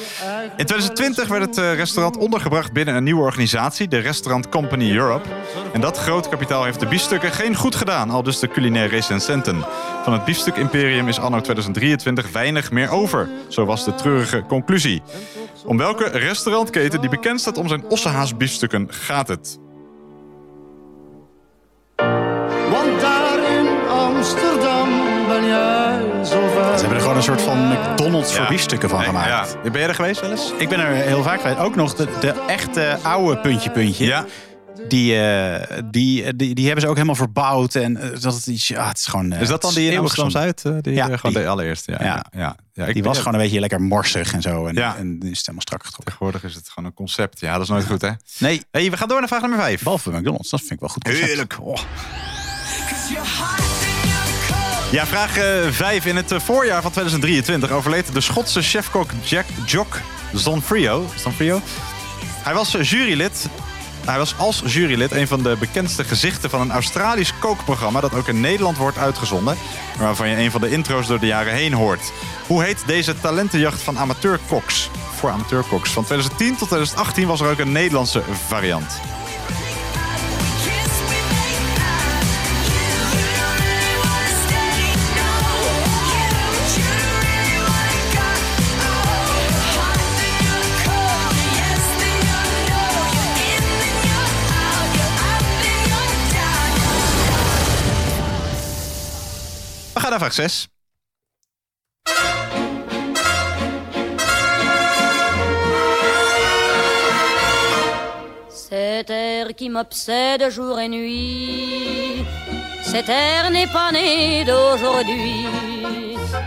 In 2020 werd het restaurant ondergebracht binnen een nieuwe organisatie, de Restaurant Company Europe. En dat grote kapitaal heeft de biefstukken geen goed gedaan, al dus de culinaire recensenten. Van het biefstuk-imperium is anno 2023 weinig meer over, zo was de treurige conclusie. Om welke restaurantketen die bekend staat om zijn ossehaasbiefstukken gaat het? Want daar in Amsterdam ben jij zo vaak. Ze hebben er gewoon een soort van McDonald's voor biefstukken van gemaakt. Ja. Ben jij er geweest wel eens? Ik ben er heel vaak geweest. Ook nog de echte oude puntje. Ja. Die hebben ze ook helemaal verbouwd. En dat is iets. Ja, het is gewoon. Is dat dan die in Amsterdam-Zuid? De allereerste. Ja, die was gewoon een beetje lekker morsig en zo. En is het helemaal strak getrokken. Tegenwoordig is het gewoon een concept. Ja, dat is nooit goed, hè? Nee. Hey, we gaan door naar vraag nummer 5. Behalve McDonald's, dat vind ik wel goed. Heerlijk. Oh. Ja, vraag 5. In het voorjaar van 2023 overleed de Schotse chefkok Jock Zonfrio. Hij was als jurylid een van de bekendste gezichten van een Australisch kookprogramma dat ook in Nederland wordt uitgezonden, waarvan je een van de intro's door de jaren heen hoort. Hoe heet deze talentenjacht van amateurkoks? Voor amateurkoks. Van 2010 tot 2018 was er ook een Nederlandse variant. Naar vraag 6. Cet air qui m'obsède jour et nuit, cet air n'est pas né d'aujourd'hui.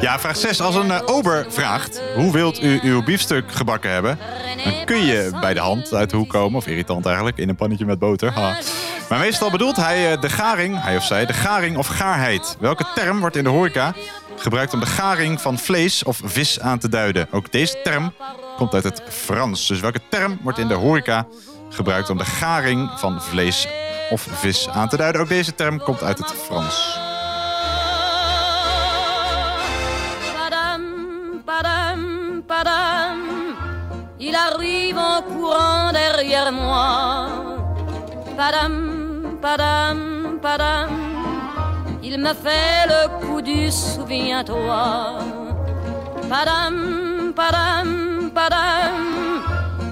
Ja, vraag 6. Als een ober vraagt, hoe wilt u uw biefstuk gebakken hebben? Dan kun je bij de hand uit de hoek komen, of irritant eigenlijk, in een pannetje met boter. Ha. Maar meestal bedoelt hij de garing of gaarheid. Welke term wordt in de horeca gebruikt om de garing van vlees of vis aan te duiden. Ook deze term komt uit het Frans. Dus welke term wordt in de horeca gebruikt om de garing van vlees of vis aan te duiden? Ook deze term komt uit het Frans. Il arrive en courant derrière moi. Padam, padam, padam. Il me fait le coup du souviens-toi. Padam, padam, padam.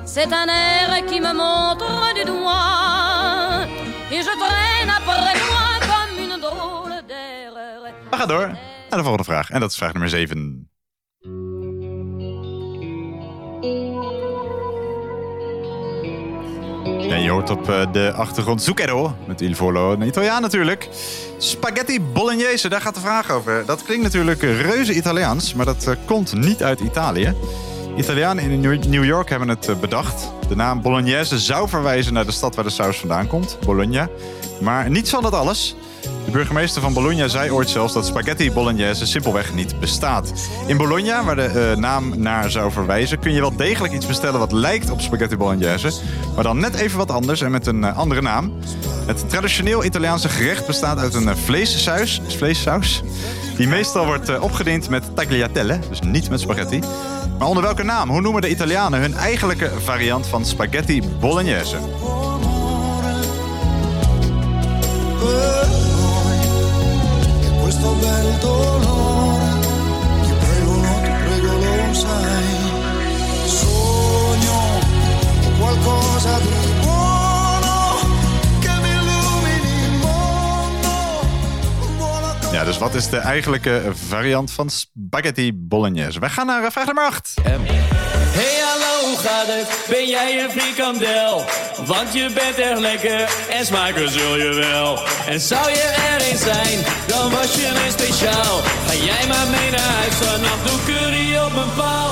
C'est un air qui me montre du doigt. Et je traîne après moi comme une drôle d'erreur. We gaan door naar de volgende vraag. En dat is vraag nummer 7. Ja, je hoort op de achtergrond Zucchero, met Il Volo, een Italiaan natuurlijk. Spaghetti Bolognese, daar gaat de vraag over. Dat klinkt natuurlijk reuze Italiaans, maar dat komt niet uit Italië. Italianen in New York hebben het bedacht. De naam Bolognese zou verwijzen naar de stad waar de saus vandaan komt, Bologna. Maar niets van dat alles. De burgemeester van Bologna zei ooit zelfs dat spaghetti Bolognese simpelweg niet bestaat. In Bologna, waar de naam naar zou verwijzen, kun je wel degelijk iets bestellen wat lijkt op spaghetti Bolognese, maar dan net even wat anders en met een andere naam. Het traditioneel Italiaanse gerecht bestaat uit een vleessaus, die meestal wordt opgediend met tagliatelle, dus niet met spaghetti. Maar onder welke naam? Hoe noemen de Italianen hun eigenlijke variant van spaghetti Bolognese? Ja, dus wat is de eigenlijke variant van spaghetti Bolognese? Wij gaan naar vraag nummer 8. Hey, hallo, hoe gaat het? Ben jij een frikandel? Want je bent echt lekker en smaken zul je wel. En zou je erin zijn, dan was je een speciaal. Ga jij maar mee naar huis, vanaf doe curry op een paal.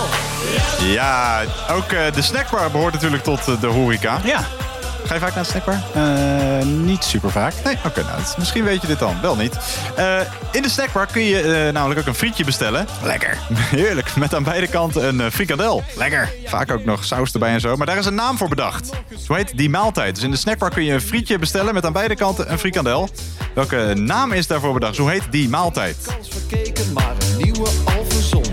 Ja, ook de snackbar behoort natuurlijk tot de horeca. Ja. Ga je vaak naar de snackbar? Niet super vaak. Nee, oké. Nou, misschien weet je dit dan. Wel niet. In de snackbar kun je namelijk ook een frietje bestellen. Lekker. Heerlijk. Met aan beide kanten een frikandel. Lekker. Vaak ook nog saus erbij en zo. Maar daar is een naam voor bedacht. Zo heet die maaltijd. Dus in de snackbar kun je een frietje bestellen met aan beide kanten een frikandel. Welke naam is daarvoor bedacht? Zo heet die maaltijd. Verkeken, maar een nieuwe al verzonnen.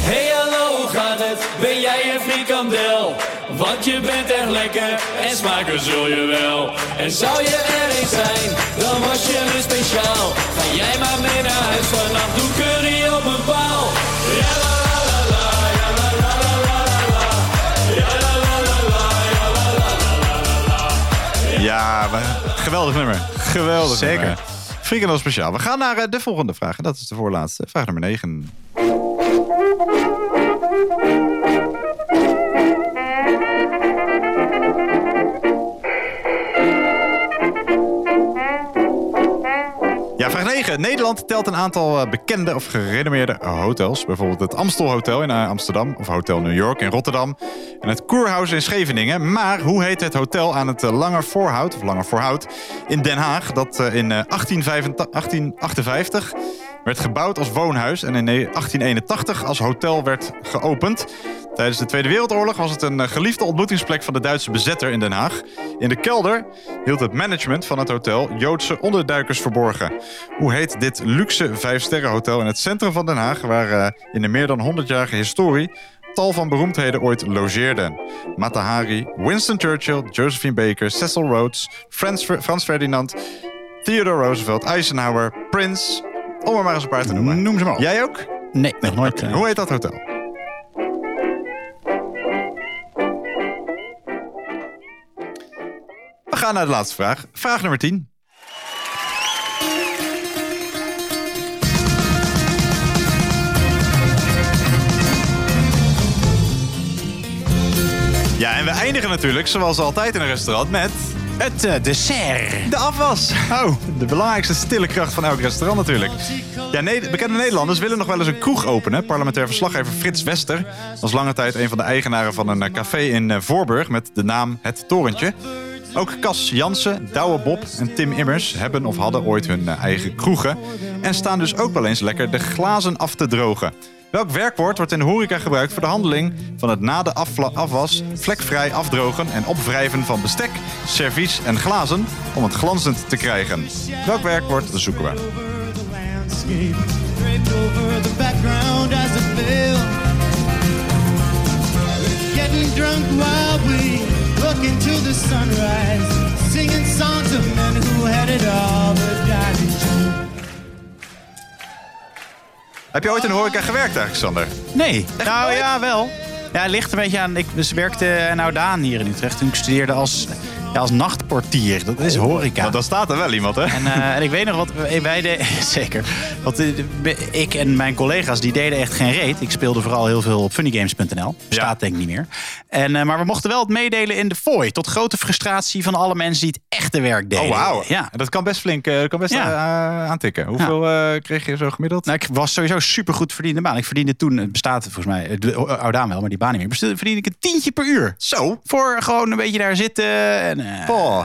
Hey, hallo, hoe gaat het? Ben jij een frikandel? Want je bent echt lekker en smaken zul je wel. En zou je erin zijn, dan was je een speciaal. Ga jij maar mee naar huis, vanaf doe curry op een paal. Ja, la la la la, ja la la la la la. Ja la la la la, ja la la la la la. Ja, geweldig nummer. Geweldig nummer. Zeker. Frikandel speciaal. We gaan naar de volgende vraag. En dat is de voorlaatste. Vraag nummer 9. Ja, vraag 9. Nederland telt een aantal bekende of gerenommeerde hotels. Bijvoorbeeld het Amstel Hotel in Amsterdam of Hotel New York in Rotterdam. En het Kurhaus in Scheveningen. Maar hoe heet het hotel aan het Lange Voorhout in Den Haag dat in 1858... werd gebouwd als woonhuis en in 1881 als hotel werd geopend. Tijdens de Tweede Wereldoorlog was het een geliefde ontmoetingsplek van de Duitse bezetter in Den Haag. In de kelder hield het management van het hotel Joodse onderduikers verborgen. Hoe heet dit luxe 5-sterrenhotel in het centrum van Den Haag, waar in de meer dan 100-jarige historie tal van beroemdheden ooit logeerden? Mata Hari, Winston Churchill, Josephine Baker, Cecil Rhodes, Frans Ferdinand, Theodore Roosevelt, Eisenhower, Prince. Om er maar eens een paar te noemen. Noem ze maar op. Jij ook? Nee, nog nooit. Okay. Hoe heet dat hotel? We gaan naar de laatste vraag. Vraag nummer 10. Ja, en we eindigen natuurlijk, zoals altijd in een restaurant, met het dessert. De afwas. Oh, de belangrijkste stille kracht van elk restaurant natuurlijk. Ja, bekende Nederlanders willen nog wel eens een kroeg openen. Parlementair verslaggever Frits Wester was lange tijd een van de eigenaren van een café in Voorburg met de naam Het Torentje. Ook Cas Jansen, Douwe Bob en Tim Immers hebben of hadden ooit hun eigen kroegen. En staan dus ook wel eens lekker de glazen af te drogen. Welk werkwoord wordt in de horeca gebruikt voor de handeling van het na de afwas vlekvrij afdrogen en opwrijven van bestek, servies en glazen om het glanzend te krijgen? Welk werkwoord zoeken we? Heb je ooit in de horeca gewerkt eigenlijk, Sander? Nee. Echt? Nou ja, wel. Ja, het ligt een beetje aan... Ik dus werkte in Oudaan hier in Utrecht toen ik studeerde als nachtportier. Dat is horeca. Nou, dan staat er wel iemand, hè? En ik weet nog wat wij deden... Zeker. Want ik en mijn collega's, die deden echt geen reet. Ik speelde vooral heel veel op funnygames.nl. Staat denk ik niet meer. Maar we mochten wel het meedelen in de fooi. Tot grote frustratie van alle mensen die het echte werk deden. Oh, wauw. Ja. Dat kan best flink aantikken. Hoeveel kreeg je zo gemiddeld? Nou, ik was sowieso supergoed verdiende baan. Ik verdiende toen, het bestaat volgens mij... Oudaan wel, maar die baan niet meer. Verdiende ik €10 per uur. Zo? Voor gewoon een beetje daar zitten...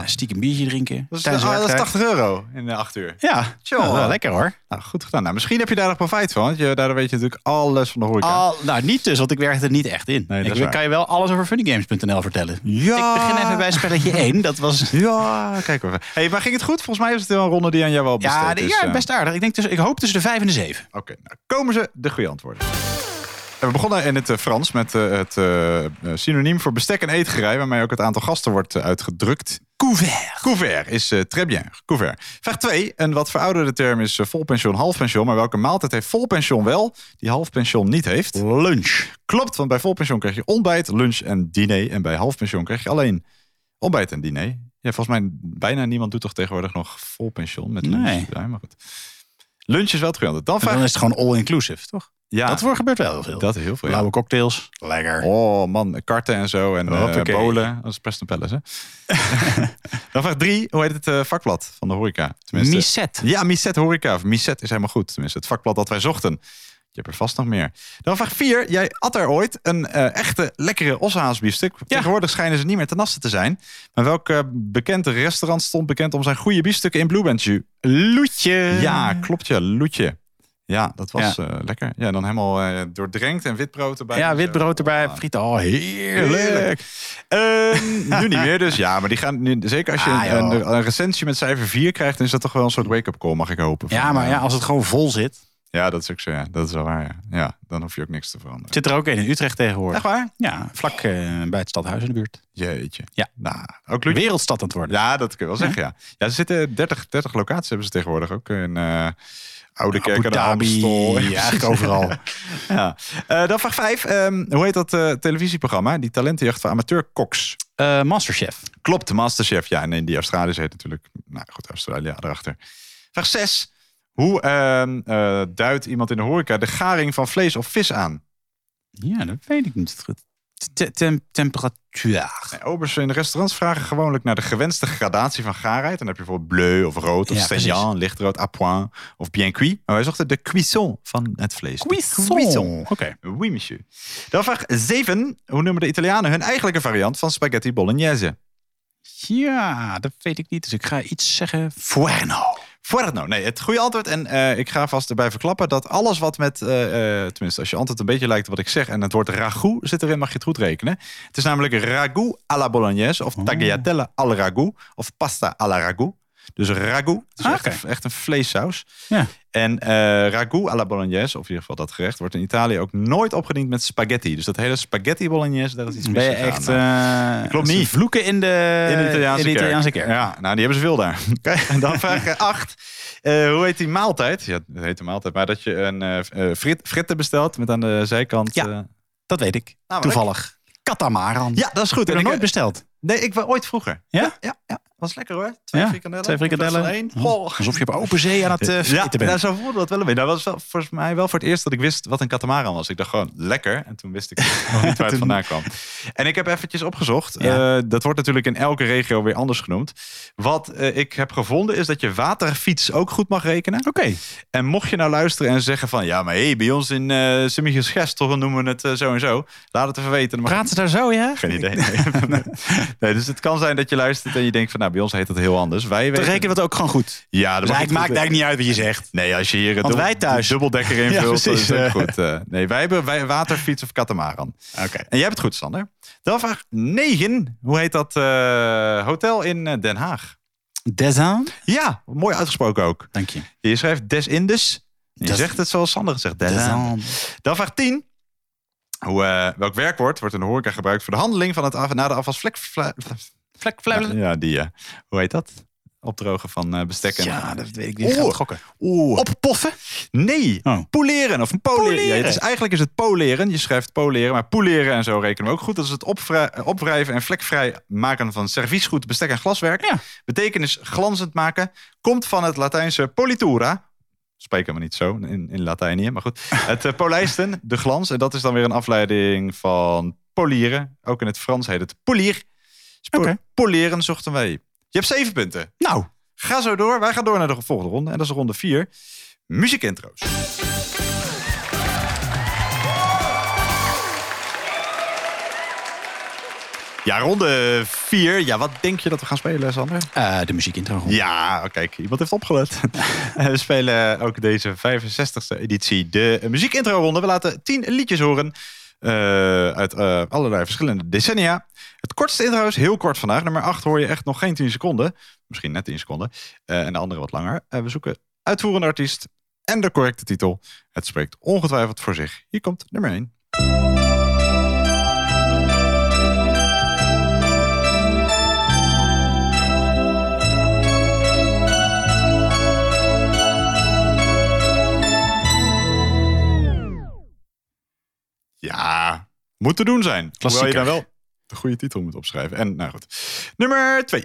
stiekem biertje drinken. Dat is €80 in 8 uur. Ja, wel lekker hoor. Nou, goed gedaan. Nou, misschien heb je daar nog profijt van. Want daardoor weet je natuurlijk alles van de horeca. Nou, niet dus, want ik werkte er niet echt in. Nee, ik kan je wel alles over funnygames.nl vertellen. Ja. Ik begin even bij spelletje 1. Dat was... Ja, kijk hoor. Hey, maar ging het goed? Volgens mij was het wel een ronde die aan jou wel besteed is. Ja, best aardig. Ik hoop tussen de 5 en de 7. Oké, nou komen ze de goede antwoorden. We begonnen in het Frans met het synoniem voor bestek en eetgerij... waarmee ook het aantal gasten wordt uitgedrukt. Couvert. Couvert is très bien. Couvert. Vraag 2. Een wat verouderde term is volpensioen, halfpensioen. Maar welke maaltijd heeft volpensioen wel, die halfpensioen niet heeft? Lunch. Klopt, want bij volpensioen krijg je ontbijt, lunch en diner. En bij halfpensioen krijg je alleen ontbijt en diner. Ja, volgens mij bijna niemand doet toch tegenwoordig nog volpensioen met lunch. Nee. Ja, maar goed. Lunch is wel het. Dan is het gewoon all-inclusive, toch? Ja, dat gebeurt wel heel veel. Dat is heel veel. Blauwe cocktails. Lekker. Oh man, karten en zo. En bowlen. Dat is Preston Palace, hè? Dan vraag 3. Hoe heet het vakblad van de horeca? Tenminste, Misset. Ja, Misset horeca. Of Misset is helemaal goed. Tenminste, het vakblad dat wij zochten. Je hebt er vast nog meer. Dan vraag 4. Jij at er ooit een echte lekkere ossenhaasbiefstuk. Ja. Tegenwoordig schijnen ze niet meer te nasten te zijn. Maar welk bekende restaurant stond bekend om zijn goede biefstukken in Blue Band Jus? Loetje. Ja, klopt ja. Loetje. Ja, dat was lekker. Ja, dan helemaal doordrenkt en witbrood erbij. Ja, witbrood erbij, frieten. Oh, heerlijk. Nu niet meer dus. Ja, maar die gaan nu... Zeker als je een recensie met cijfer 4 krijgt... dan is dat toch wel een soort wake-up call, mag ik hopen. Ja, maar als het gewoon vol zit... Ja, dat is ook zo. Ja. Dat is wel waar. Ja. Dan hoef je ook niks te veranderen. Zit er ook in Utrecht tegenwoordig. Echt waar? Ja, vlak bij het stadhuis in de buurt. Jeetje. Ja. Nou, ook wereldstad aan het worden. Ja, dat kun je wel zeggen, ja. Ze zitten 30 locaties hebben ze tegenwoordig ook in... Oude Kerk en Amstel. Ja, eigenlijk overal. Ja. Dan vraag 5. Hoe heet dat televisieprogramma? Die talentenjacht van amateurkoks. Masterchef. Klopt, Masterchef. Ja, en in die Australische heet natuurlijk... Nou goed, Australië erachter. Vraag 6. Hoe duidt iemand in de horeca de garing van vlees of vis aan? Ja, dat weet ik niet goed. Temperatuur. Nee, obers in de restaurants vragen gewoonlijk naar de gewenste gradatie van gaarheid. Dan heb je bijvoorbeeld bleu of rood of saignant, lichtrood, à point of bien cuit. Maar wij zochten de cuisson van het vlees. Cuisson. Oké. Oui, monsieur. Dan vraag 7. Hoe noemen de Italianen hun eigenlijke variant van spaghetti bolognese? Ja, dat weet ik niet. Dus ik ga iets zeggen. Fuorno. Nee, het goede antwoord. En ik ga vast erbij verklappen dat alles wat met... tenminste, als je antwoord een beetje lijkt op wat ik zeg... en het woord ragout zit erin, mag je het goed rekenen. Het is namelijk ragout à la bolognese... of tagliatelle al ragout... of pasta à la ragout. Dus ragout. Het is echt een vleessaus. Ja. En ragout à la bolognese, of in ieder geval dat gerecht... wordt in Italië ook nooit opgediend met spaghetti. Dus dat hele spaghetti bolognese, daar is iets mis gegaan. Klopt niet. Vloeken in de Italiaanse kerk. Ja, nou, die hebben ze veel daar. En dan vraag 8. Hoe heet die maaltijd? Ja, dat heet de maaltijd. Maar dat je een fritte bestelt met aan de zijkant... Ja, dat weet ik. Toevallig. Katamaran. Ja, dat is goed. Heb je nooit besteld? Nee, ik was ooit vroeger. Ja. Was lekker hoor. 2 frikandellen. 2 frikandellen. Alsof je op open zee aan het frieten bent. Ja, zo voelde dat wel een beetje. Dat was wel, volgens mij wel voor het eerst dat ik wist wat een katamaran was. Ik dacht gewoon, lekker. En toen wist ik nog niet waar het vandaan kwam. En ik heb eventjes opgezocht. Ja. Dat wordt natuurlijk in elke regio weer anders genoemd. Wat ik heb gevonden is dat je waterfiets ook goed mag rekenen. Oké. En mocht je nou luisteren en zeggen van... ja, maar hey, bij ons in Sint-Michiels-Gestel noemen we het zo en zo. Laat het even weten. Praat ze daar zo, ja? Geen idee. Nee, dus het kan zijn dat je luistert en je denkt van... nou, bij ons heet dat heel anders. Wij rekenen dat ook gewoon goed. Ja, dat dus maakt eigenlijk niet uit wat je zegt. Nee, als je hier dubbeldekker invult, ja, is het goed. Nee, wij hebben waterfiets of katamaran. Okay. En jij hebt het goed, Sander. Dan vraag 9. Hoe heet dat hotel in Den Haag? Des Indes? Ja, mooi uitgesproken ook. Dank je. Je schrijft Des Indes. Je zegt het zoals Sander gezegd. Des Indes. Dan vraag 10. Welk werkwoord wordt in de horeca gebruikt voor de handeling van het af na de afwas vlek? Ja, die ja. Hoe heet dat? Opdrogen van bestekken. Ja, dat weet ik niet. Gaan gokken. Oppoffen? Nee. Oh. Poleren of poleren. Ja, dus eigenlijk is het poleren. Je schrijft poleren, maar poleren en zo rekenen we ook goed. Dat is het opwrijven en vlekvrij maken van serviesgoed, bestek en glaswerk. Ja. Betekenis glanzend maken. Komt van het Latijnse politura. Spreken we niet zo in Latijnië, maar goed. Het polijsten, de glans. En dat is dan weer een afleiding van polieren. Ook in het Frans heet het polier. Poleren zochten wij. Je hebt 7 punten. Nou, ga zo door. Wij gaan door naar de volgende ronde. En dat is ronde 4. Muziekintro's. Ja, ronde 4. Ja, wat denk je dat we gaan spelen, Sander? De muziekintro. Ja, kijk, iemand heeft opgelet. We spelen ook deze 65e editie de muziekintro-ronde. We laten 10 liedjes horen. Uit allerlei verschillende decennia. Het kortste intro is heel kort vandaag. Nummer 8 hoor je echt nog geen 10 seconden. Misschien net 10 seconden. En de andere wat langer. We zoeken uitvoerende artiest en de correcte titel. Het spreekt ongetwijfeld voor zich. Hier komt nummer 1. Ja, moet te doen zijn. Hoewel je daar wel de goede titel moet opschrijven. En nou goed. Nummer 2.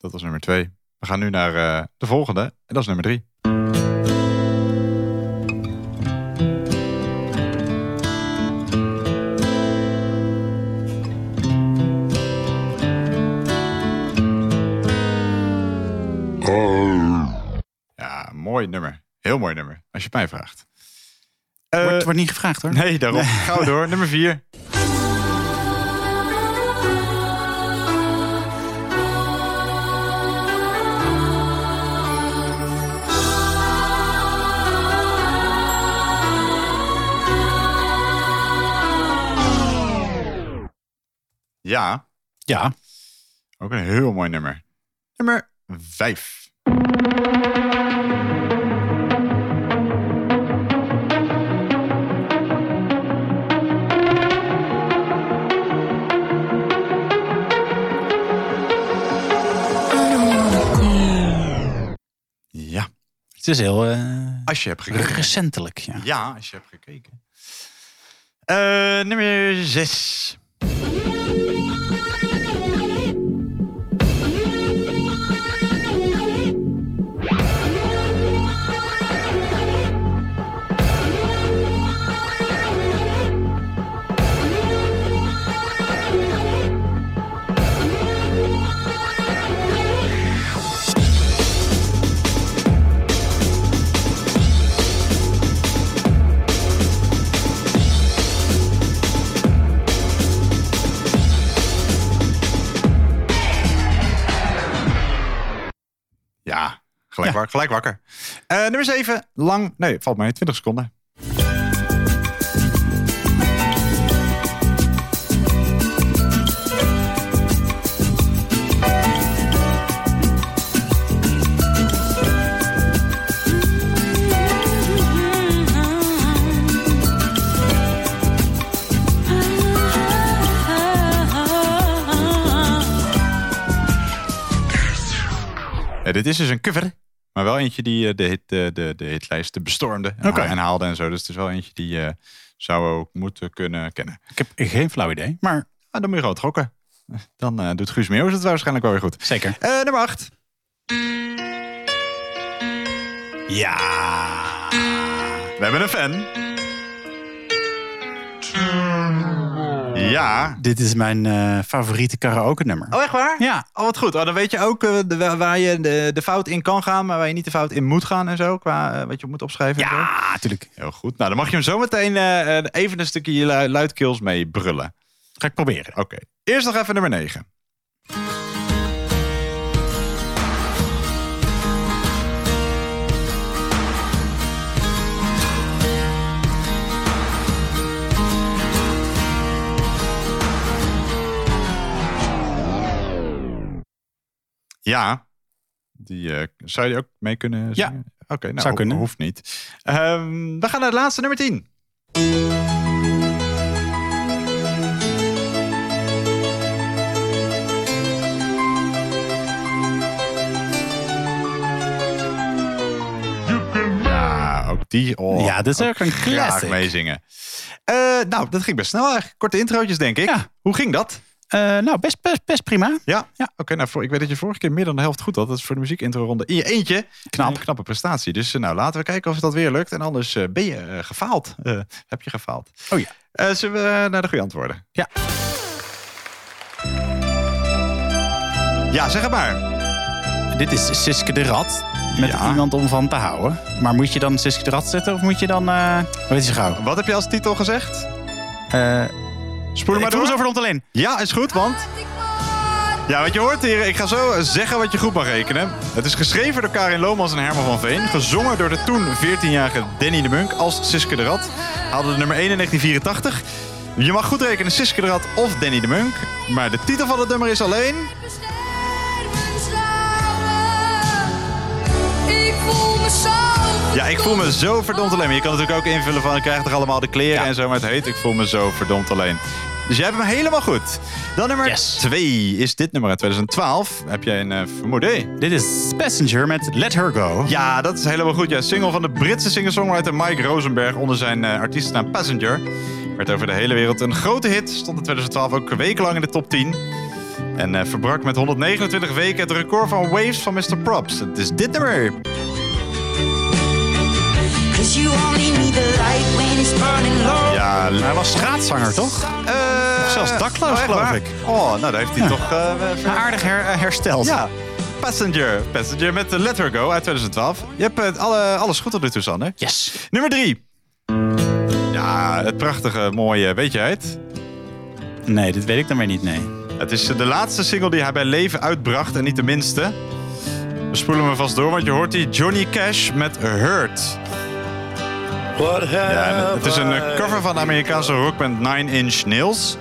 Dat was nummer 2. We gaan nu naar de volgende. En dat is nummer 3. Ja, mooi nummer. Heel mooi nummer. Als je het mij vraagt. Wordt niet gevraagd hoor. Nee, daarom. Nee. Gauw door. Nummer 4. Ja. Ook een heel mooi nummer. Nummer 5. Ja. Het is heel... als je hebt gekeken. Recentelijk, ja. Ja, als je hebt gekeken. Nummer 6. Gelijk wakker. Nummer 7. Lang. Nee, valt mij 20 seconden. Dit is dus een cover, maar wel eentje die de hitlijsten bestormde en, en haalde en zo. Dus het is wel eentje die je zou ook moeten kunnen kennen. Ik heb geen flauw idee, maar dan moet je gewoon gokken. Dan doet Guus Meeuwis het waarschijnlijk wel weer goed. Zeker. Nummer 8. Ja. We hebben een fan. Ja. Dit is mijn favoriete karaoke nummer. Oh, echt waar? Ja. Oh, wat goed. Oh, dan weet je ook waar je de fout in kan gaan, maar waar je niet de fout in moet gaan en zo. Qua wat je moet opschrijven. Ja, natuurlijk. Heel goed. Nou, dan mag je hem zo meteen even een stukje luidkeels mee brullen. Ga ik proberen. Oké. Eerst nog even nummer 9. Ja, die zou je ook mee kunnen zingen? Ja, oké, nou, zou kunnen. Hoeft niet. We gaan naar het laatste, nummer 10. Ja, ook die. Oh, ja, dat is ook een classic. Graag meezingen. Nou, dat ging best snel eigenlijk. Korte introotjes, denk ik. Ja. Hoe ging dat? Nou, best prima. Ja. Oké, nou, ik weet dat je vorige keer meer dan de helft goed had. Dat is voor de muziekintro-ronde in je eentje. Knappe prestatie. Dus nou, laten we kijken of dat weer lukt. En anders ben je gefaald. Heb je gefaald. Oh ja. Zullen we naar de goede antwoorden? Ja. Ja, zeg het maar. Dit is Siske de Rat. Met iemand om van te houden. Maar moet je dan Siske de Rat zetten? Of moet je dan... Weet je gauw. Wat heb je als titel gezegd? Spoelen maar door. Ik voel me zo verdomd alleen. Ja, is goed, want... Ja, wat je hoort hier, ik ga zo zeggen wat je goed mag rekenen. Het is geschreven door Karin Lohmans en Herman van Veen. Gezongen door de toen 14-jarige Danny de Munk als Siske de Rat. Haalde de nummer 1 in 1984. Je mag goed rekenen Siske de Rat of Danny de Munk. Maar de titel van het nummer is alleen... Ja, ik voel me zo verdomd alleen. Maar je kan natuurlijk ook invullen van, ik krijg toch allemaal de kleren en zo. Maar het heet, ik voel me zo verdomd alleen. Dus jij hebt hem helemaal goed. Dan nummer 2 is dit nummer uit 2012. Heb jij een vermoeden? Dit is Passenger met Let Her Go. Ja, dat is helemaal goed. Ja, single van de Britse singer-songwriter Mike Rosenberg onder zijn artiestennaam Passenger. Werd over de hele wereld een grote hit. Stond in 2012 ook wekenlang in de top 10. En verbrak met 129 weken het record van Waves van Mr. Props. Het is dit nummer. Ja, hij was schaatzanger, toch? Of zelfs dakloos, geloof ik. Oh, nou, daar heeft hij toch... aardig hersteld. Ja, Passenger met Let Her Go uit 2012. Je hebt alles goed tot nu toe, Sander. Yes. Nummer 3. Ja, het prachtige, mooie... Weet jij het? Nee, dit weet ik dan weer niet, nee. Het is de laatste single die hij bij leven uitbracht en niet de minste. We spoelen hem vast door, want je hoort die Johnny Cash met Hurt. Ja, het is een cover van de Amerikaanse rockband Nine Inch Nails.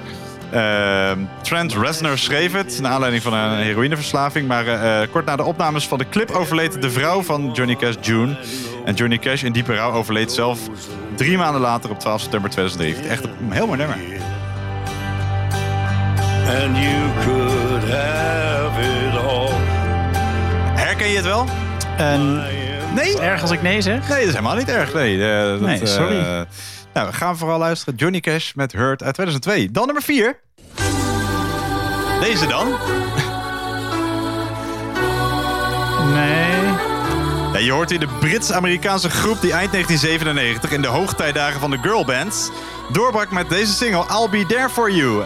Trent Reznor schreef het, naar aanleiding van een heroïneverslaving. Maar kort na de opnames van de clip overleed de vrouw van Johnny Cash, June. En Johnny Cash in diepe rouw overleed zelf 3 maanden later op 12 september 2009. Echt een heel mooi nummer. And you could have it all. Herken je het wel? Nee? Is het erg als ik nee zeg? Nee, dat is helemaal niet erg. Nee, sorry. Nou, we gaan vooral luisteren. Johnny Cash met Hurt uit 2002. Dan nummer 4. Deze dan? Nee. Ja, je hoort hier de Brits-Amerikaanse groep die eind 1997 in de hoogtijdagen van de girlbands doorbrak met deze single I'll Be There For You.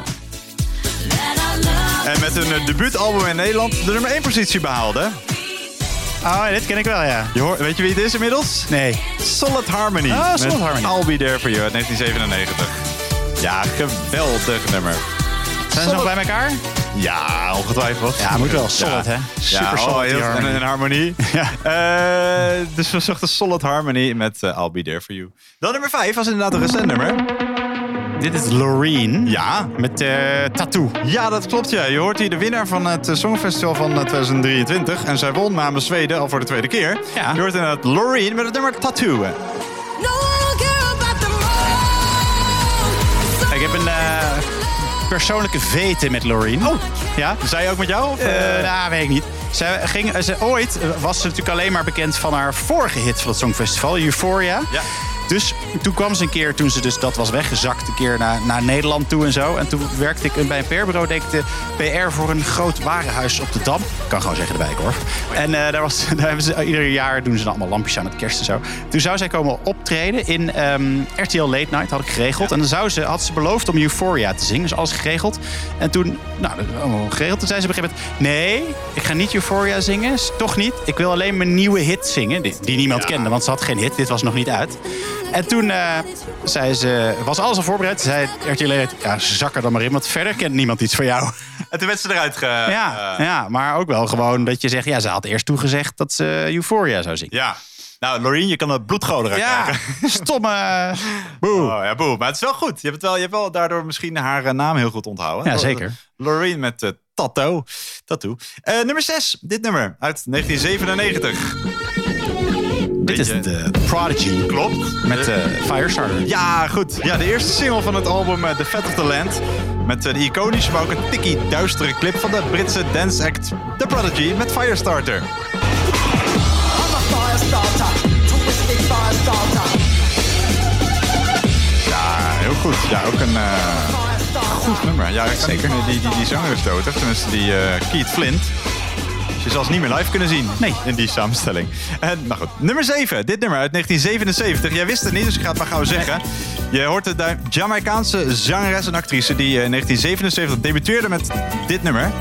En met hun debuutalbum in Nederland de nummer 1 positie behaalde. Oh, dit ken ik wel, ja. Weet je wie het is inmiddels? Nee. Solid Harmony. Oh, Solid Harmony. I'll Be There For You uit 1997. Ja, geweldig nummer. Zijn ze nog bij elkaar? Ja, ongetwijfeld. Ja, moet wel. Solid, hè? Super solid. Ja, en harmonie. Ja. Dus we zochten Solid Harmony met I'll Be There For You. Dan nummer 5 was inderdaad een recent nummer. Dit is Loreen. Ja. Met Tattoo. Ja, dat klopt, ja. Je hoort hier de winnaar van het Songfestival van 2023. En zij won namens Zweden al voor de tweede keer. Ja. Je hoort inderdaad Loreen met het nummer Tattoo. No, ik heb een persoonlijke veten met Laureen. Oh. Ja, zei je ook met jou? Of, weet ik niet. Ooit was ze natuurlijk alleen maar bekend van haar vorige hit van het Songfestival, Euphoria. Ja. Dus toen kwam ze een keer, toen ze dus dat was weggezakt, een keer naar Nederland toe en zo. En toen werkte ik bij een PR-bureau, deed ik de PR voor een groot warenhuis op de Dam. Ik kan gewoon zeggen de wijk hoor. En daar hebben ze ieder jaar, doen ze dan allemaal lampjes aan met kerst en zo. Toen zou zij komen optreden in RTL Late Night, had ik geregeld. Ja. En dan had ze beloofd om Euphoria te zingen, dus alles geregeld. En toen, toen zei ze op een gegeven moment, nee, ik ga niet Euphoria zingen, toch niet. Ik wil alleen mijn nieuwe hit zingen, die niemand kende, want ze had geen hit, dit was nog niet uit. En toen zei ze, was alles al voorbereid. Ze zei RTL, ja, zak er dan maar in, want verder kent niemand iets van jou. En toen werd ze eruit maar ook wel gewoon dat je zegt... Ja, ze had eerst toegezegd dat ze Euphoria zou zingen. Ja, nou, Laureen, je kan het bloedgoud eruit krijgen. Stomme. Boe. Oh, ja, boe. Maar het is wel goed. Je hebt wel daardoor misschien haar naam heel goed onthouden. Ja, zeker. Laureen met tattoo. Nummer 6, dit nummer uit 1997. Dit is de Prodigy. Klopt. Met Firestarter. Ja, goed. Ja, de eerste single van het album The Fat of the Land. Met de iconische, maar ook een tikkie duistere clip van de Britse dance act The Prodigy met Firestarter. I'm a Firestarter. Twisted Firestarter. Ja, heel goed. Ja, ook een goed nummer. Ja, zeker. Die zanger is dood, hè? Tenminste, die Keith Flint. Je zal ze niet meer live kunnen zien. Nee. In die samenstelling. Maar goed. Nummer 7. Dit nummer uit 1977. Jij wist het niet, dus ik ga het maar gauw zeggen. Je hoort het daar. Jamaicaanse zangeres en actrice die in 1977 debuteerde met dit nummer.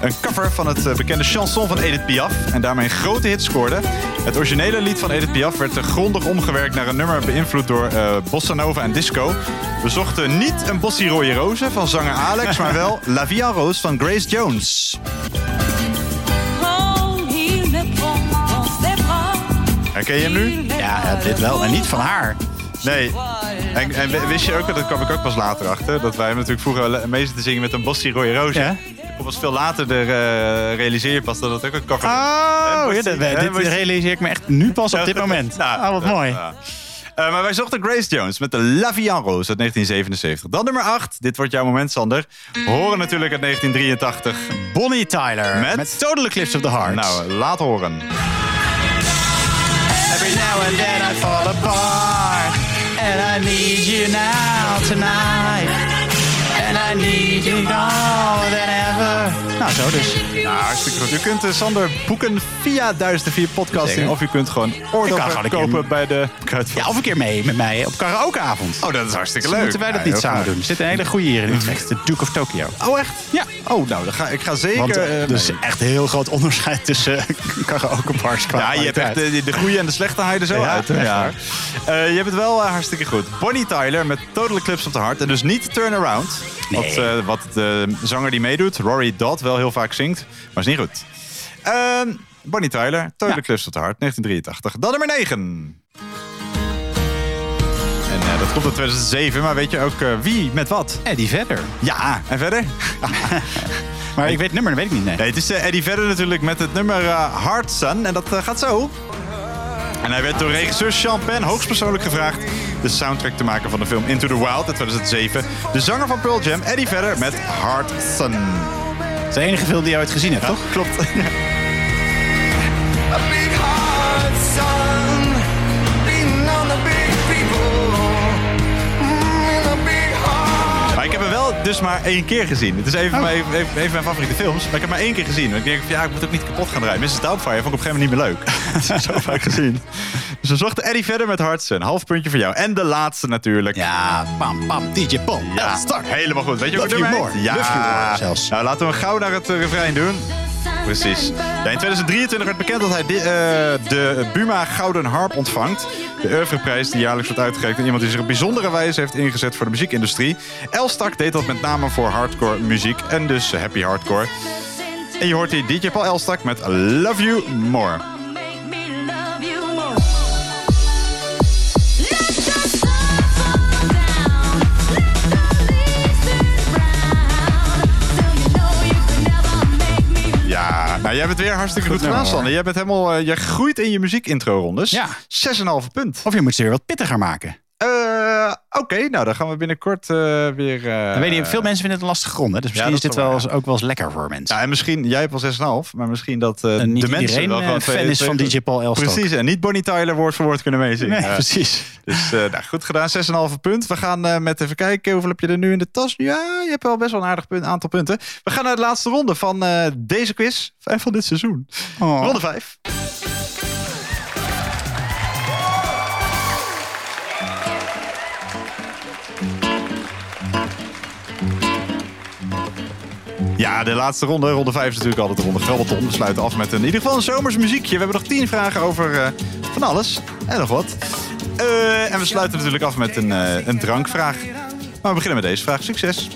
Een cover van het bekende chanson van Edith Piaf. En daarmee een grote hit scoorde. Het originele lied van Edith Piaf werd grondig omgewerkt naar een nummer beïnvloed door bossa nova en disco. We zochten niet een Bossie Rode Rozen van zanger Alex, maar wel La Via Rose van Grace Jones. Herken je hem nu? Ja, dit wel, maar niet van haar. Nee. En wist je ook, dat kwam ik ook pas later achter, dat wij hem natuurlijk vroeger mee zitten zingen met een Bossie Rode Rozen. Ja? Dat was veel later, realiseer je pas dat het ook een cover is. Oh, dit realiseer ik me echt nu pas op dit moment. Wat mooi. Maar wij zochten Grace Jones met de La Vie en Rose uit 1977. Dan nummer 8. Dit wordt jouw moment, Sander. We horen natuurlijk uit 1983. Bonnie Tyler met Total Eclipse of the Heart. Nou, laat horen. Every now and then I fall apart. And I need you now tonight. And I need you now than ever. Nou, zo dus. Nou, hartstikke goed. U kunt Sander boeken via 1004 podcasting. Of u kunt gewoon oordeel kopen bij de Kruidvat. Ja, of een keer mee met mij op karaokeavond. Oh, dat is hartstikke leuk. Moeten wij dat niet samen doen? Er zit een hele goeie hier in Utrecht. De Duke of Tokyo. Oh, echt? Ja. Oh, nou, ik ga zeker... Want er is echt een heel groot onderscheid tussen karaokebars. Ja, je hebt echt de goede en de slechte haaien zo uit. Ja. Je hebt het wel hartstikke goed. Bonnie Tyler met Total Eclipse of the Heart. En dus niet Turnaround. Nee. Wat de zanger die meedoet, Rory Dodd, wel heel vaak zingt. Maar is niet goed. Bonnie Tyler, Total Eclipse of the Heart, 1983. Dan nummer 9. En dat komt uit 2007, maar weet je ook wie met wat? Eddie Vedder. Ja, en verder? Maar ik weet het nummer, dat weet ik niet. Nee, het is Eddie Vedder natuurlijk met het nummer Hard Sun. En dat gaat zo. En hij werd door regisseur Sean Penn hoogstpersoonlijk gevraagd de soundtrack te maken van de film Into the Wild uit 2007. De zanger van Pearl Jam, Eddie Vedder, met Hard Sun. Dat is de enige film die je ooit gezien hebt, toch? Klopt. Ik heb hem wel dus maar 1 keer gezien. Het is een van mijn favoriete films. Maar ik heb maar 1 keer gezien. Want ik denk, ik moet ook niet kapot gaan draaien. Mrs. Doubtfire vond ik op een gegeven moment niet meer leuk. Dat is zo vaak gezien. Dus we zochten Eddie verder met Hartsen. Half puntje voor jou. En de laatste natuurlijk. Ja, pam, pam, DJ Pom. Ja, start. Helemaal goed. Weet je ook nummer 1? Ja. More, zelfs. Nou, laten we gauw naar het refrein doen. Precies. Ja, in 2023 werd bekend dat hij de Buma Gouden Harp ontvangt. De oeuvreprijs die jaarlijks wordt uitgereikt aan iemand die zich op bijzondere wijze heeft ingezet voor de muziekindustrie. Elstak deed dat met name voor hardcore muziek en dus happy hardcore. En je hoort die DJ Paul Elstak met Love You More. Nou, jij hebt het weer hartstikke goed gedaan, Sander. Jij bent helemaal, jij groeit in je muziek intro rondes. Ja. 6,5 punt. Of je moet ze weer wat pittiger maken. Oké, nou dan gaan we binnenkort weer... Weet je, veel mensen vinden het een lastige grond. Hè? Dus misschien is dit wel eens, ook wel eens lekker voor mensen. Ja, en misschien, jij hebt al 6,5. Maar misschien dat de mensen wel gewoon fan is van DJ Paul Elstok. Precies, en niet Bonnie Tyler woord voor woord kunnen meezingen. Nee, precies. Dus nou, goed gedaan, 6,5 punt. We gaan met even kijken, hoeveel heb je er nu in de tas? Ja, je hebt wel best wel een aardig aantal punten. We gaan naar de laatste ronde van deze quiz. En van dit seizoen. Oh. Ronde 5. Ja, de laatste ronde. Ronde 5 is natuurlijk altijd de ronde grabbelton. We sluiten af met in ieder geval een zomers muziekje. We hebben nog 10 vragen over van alles en nog wat. En we sluiten natuurlijk af met een drankvraag. Maar we beginnen met deze vraag. Succes.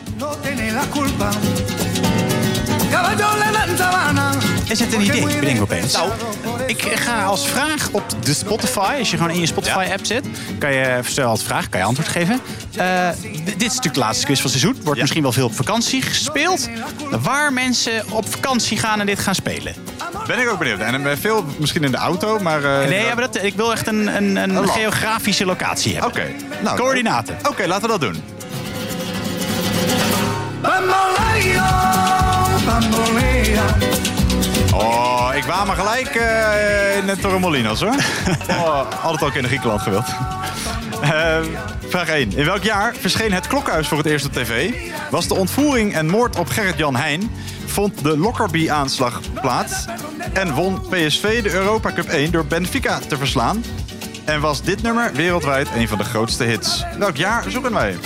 Is het een idee? Ik bedenk opeens. Nou, ik ga als vraag op de Spotify, als je gewoon in je Spotify-app zit, kan je stel als vraag, kan je antwoord geven. Dit is natuurlijk de laatste quiz van het seizoen. Wordt misschien wel veel op vakantie gespeeld. Waar mensen op vakantie gaan en dit gaan spelen. Ben ik ook benieuwd. En veel misschien in de auto, maar... ik wil echt een geografische locatie hebben. Oké. Nou, coördinaten. Oké, laten we dat doen. Oh, ik waam me gelijk in de Torremolinos, hoor. Altijd ook in Griekenland gewild. Vraag 1. In welk jaar verscheen het Klokhuis voor het eerst op tv? Was de ontvoering en moord op Gerrit-Jan Heijn? Vond de Lockerbie-aanslag plaats? En won PSV de Europa Cup 1 door Benfica te verslaan? En was dit nummer wereldwijd een van de grootste hits? Welk jaar zoeken wij?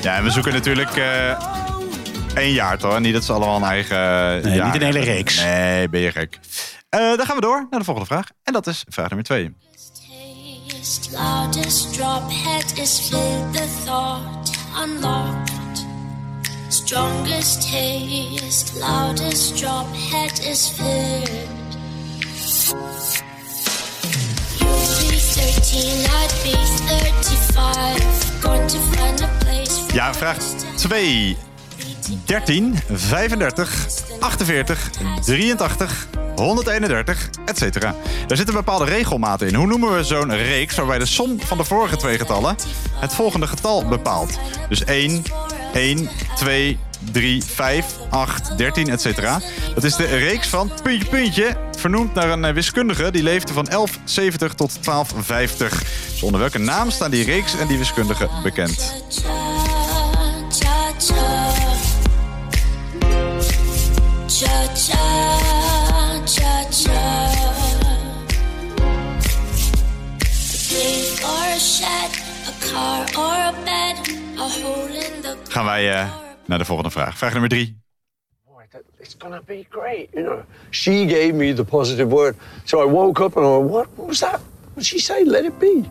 Ja, en we zoeken natuurlijk één jaar, toch? Niet dat ze allemaal een eigen jaar. Niet een hele reeks. Nee, ben je gek. Dan gaan we door naar de volgende vraag. En dat is vraag nummer 2. Strongest taste, loudest drop, head is filled. You'll be 13, I'd be 35. Going to find a place for... Ja, vraag 2. 13, 35, 48, 83, 131, etc. Daar zit een bepaalde regelmaat in. Hoe noemen we zo'n reeks waarbij de som van de vorige twee getallen het volgende getal bepaalt? Dus 1, 2, 3, 5, 8, 13, etc. Dat is de reeks van puntje, puntje, vernoemd naar een wiskundige die leefde van 1170 tot 1250. Dus onder welke naam staan die reeks en die wiskundige bekend? Gaan wij naar de volgende vraag. Vraag nummer 3. It's gonna be great, you know. She gave me the positive word. So I woke up and I went, what was that? What she said, let it be.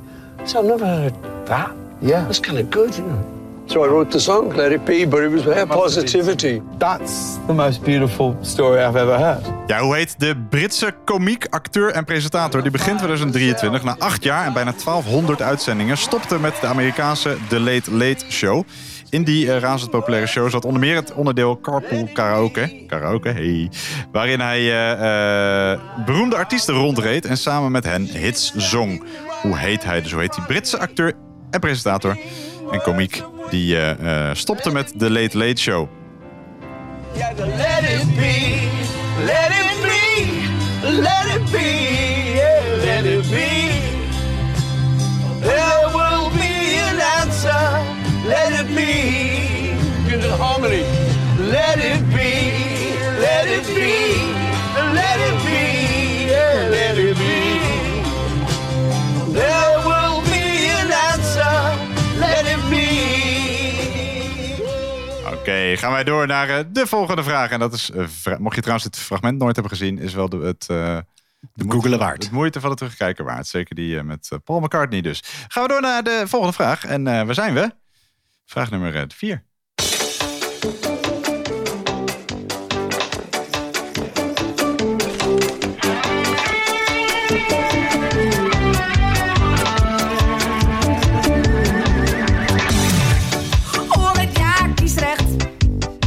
So I've never heard that. Yeah. That's kind of good, you know. So I wrote the song, Let It Be, but it was her positivity. That's the most beautiful story I've ever heard. Ja, hoe heet de Britse komiek, acteur en presentator? Die begint 2023 na 8 jaar en bijna 1200 uitzendingen. Stopte met de Amerikaanse The Late Late Show. In die razend populaire show zat onder meer het onderdeel Carpool Karaoke. Karaoke, hey. Waarin hij beroemde artiesten rondreed en samen met hen hits zong. Hoe heet hij? Dus hoe heet die Britse acteur en presentator en komiek? Die stopte met de Late Late Show. Ja, let it be, let it be, let it be, yeah, let it be. There will be an answer, let it be. In the harmony. Let it be, let it be, let it be, yeah, let it be. There will be an answer, let it be. Oké, gaan wij door naar de volgende vraag. En dat is, mocht je trouwens dit fragment nooit hebben gezien, is wel de googelen waard. Het moeite van het terugkijken waard. Zeker die met Paul McCartney dus. Gaan we door naar de volgende vraag. En waar zijn we? Vraag nummer 4.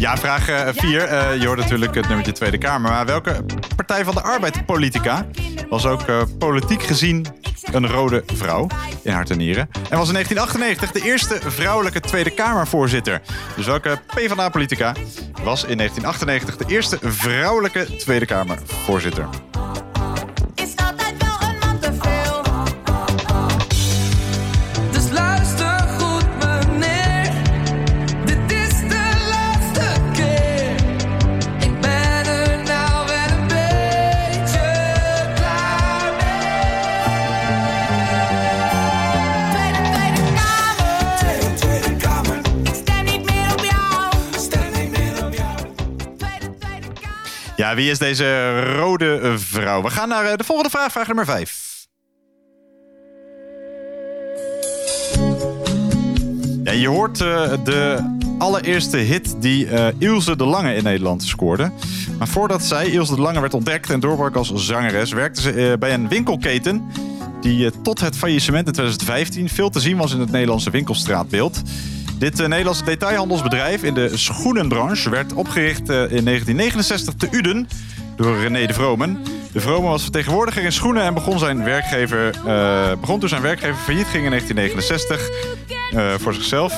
Ja, vraag 4. Je hoort natuurlijk het nummertje Tweede Kamer. Maar welke Partij van de Arbeid politica was ook politiek gezien een rode vrouw in hart en nieren? En was in 1998 de eerste vrouwelijke Tweede Kamervoorzitter. Dus welke PvdA politica was in 1998 de eerste vrouwelijke Tweede Kamervoorzitter? Ja, wie is deze rode vrouw? We gaan naar de volgende vraag, vraag nummer 5. Ja, je hoort de allereerste hit die Ilse de Lange in Nederland scoorde. Maar voordat zij, Ilse de Lange, werd ontdekt en doorbrak als zangeres, werkte ze bij een winkelketen die tot het faillissement in 2015 veel te zien was in het Nederlandse winkelstraatbeeld. Dit Nederlandse detailhandelsbedrijf in de schoenenbranche werd opgericht in 1969 te Uden door René de Vromen. De Vromen was vertegenwoordiger in schoenen en begon toen zijn werkgever failliet ging in 1969 voor zichzelf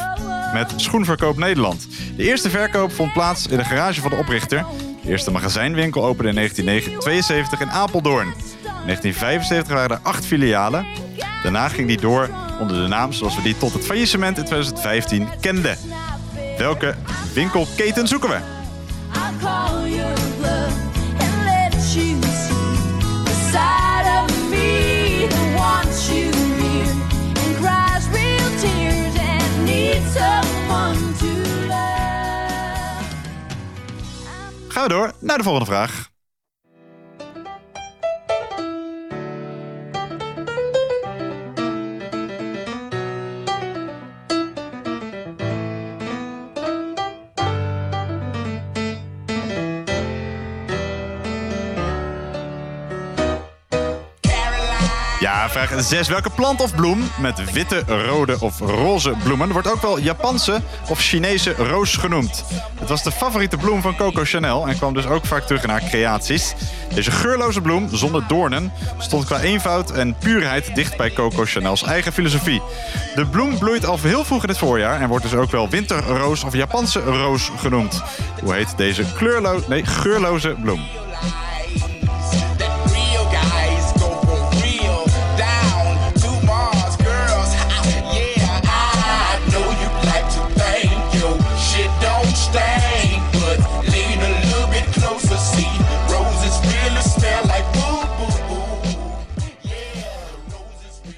met Schoenverkoop Nederland. De eerste verkoop vond plaats in de garage van de oprichter. De eerste magazijnwinkel opende in 1972 in Apeldoorn. In 1975 waren er 8 filialen. Daarna ging die door onder de naam zoals we die tot het faillissement in 2015 kenden. Welke winkelketen zoeken we? Gaan we door naar de volgende vraag. Ja, vraag 6. Welke plant of bloem met witte, rode of roze bloemen wordt ook wel Japanse of Chinese roos genoemd? Het was de favoriete bloem van Coco Chanel en kwam dus ook vaak terug in haar creaties. Deze geurloze bloem, zonder doornen, stond qua eenvoud en puurheid dicht bij Coco Chanel's eigen filosofie. De bloem bloeit al heel vroeg in het voorjaar en wordt dus ook wel winterroos of Japanse roos genoemd. Hoe heet deze geurloze bloem?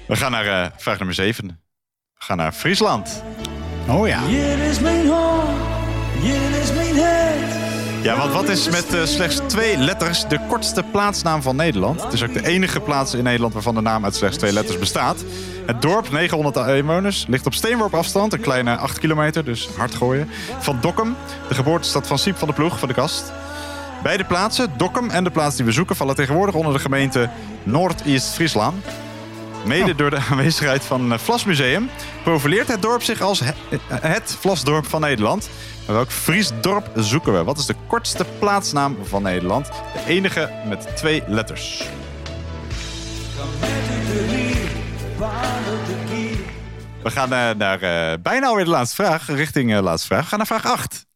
We gaan naar vraag nummer 7. We gaan naar Friesland. Oh ja. Ja, want wat is met slechts 2 letters de kortste plaatsnaam van Nederland? Het is ook de enige plaats in Nederland waarvan de naam uit slechts 2 letters bestaat. Het dorp, 900 inwoners, ligt op steenworp afstand, een kleine 8 kilometer, dus hard gooien, van Dokkum, de geboortestad van Siep van de Ploeg, van de Kast. Beide plaatsen, Dokkum en de plaats die we zoeken, vallen tegenwoordig onder de gemeente Noord-East-Friesland. Mede door de aanwezigheid van Vlasmuseum profileert het dorp zich als het Vlasdorp van Nederland. Maar welk Fries dorp zoeken we? Wat is de kortste plaatsnaam van Nederland? De enige met 2 letters. We gaan naar bijna alweer de laatste vraag, richting de laatste vraag. We gaan naar vraag 8.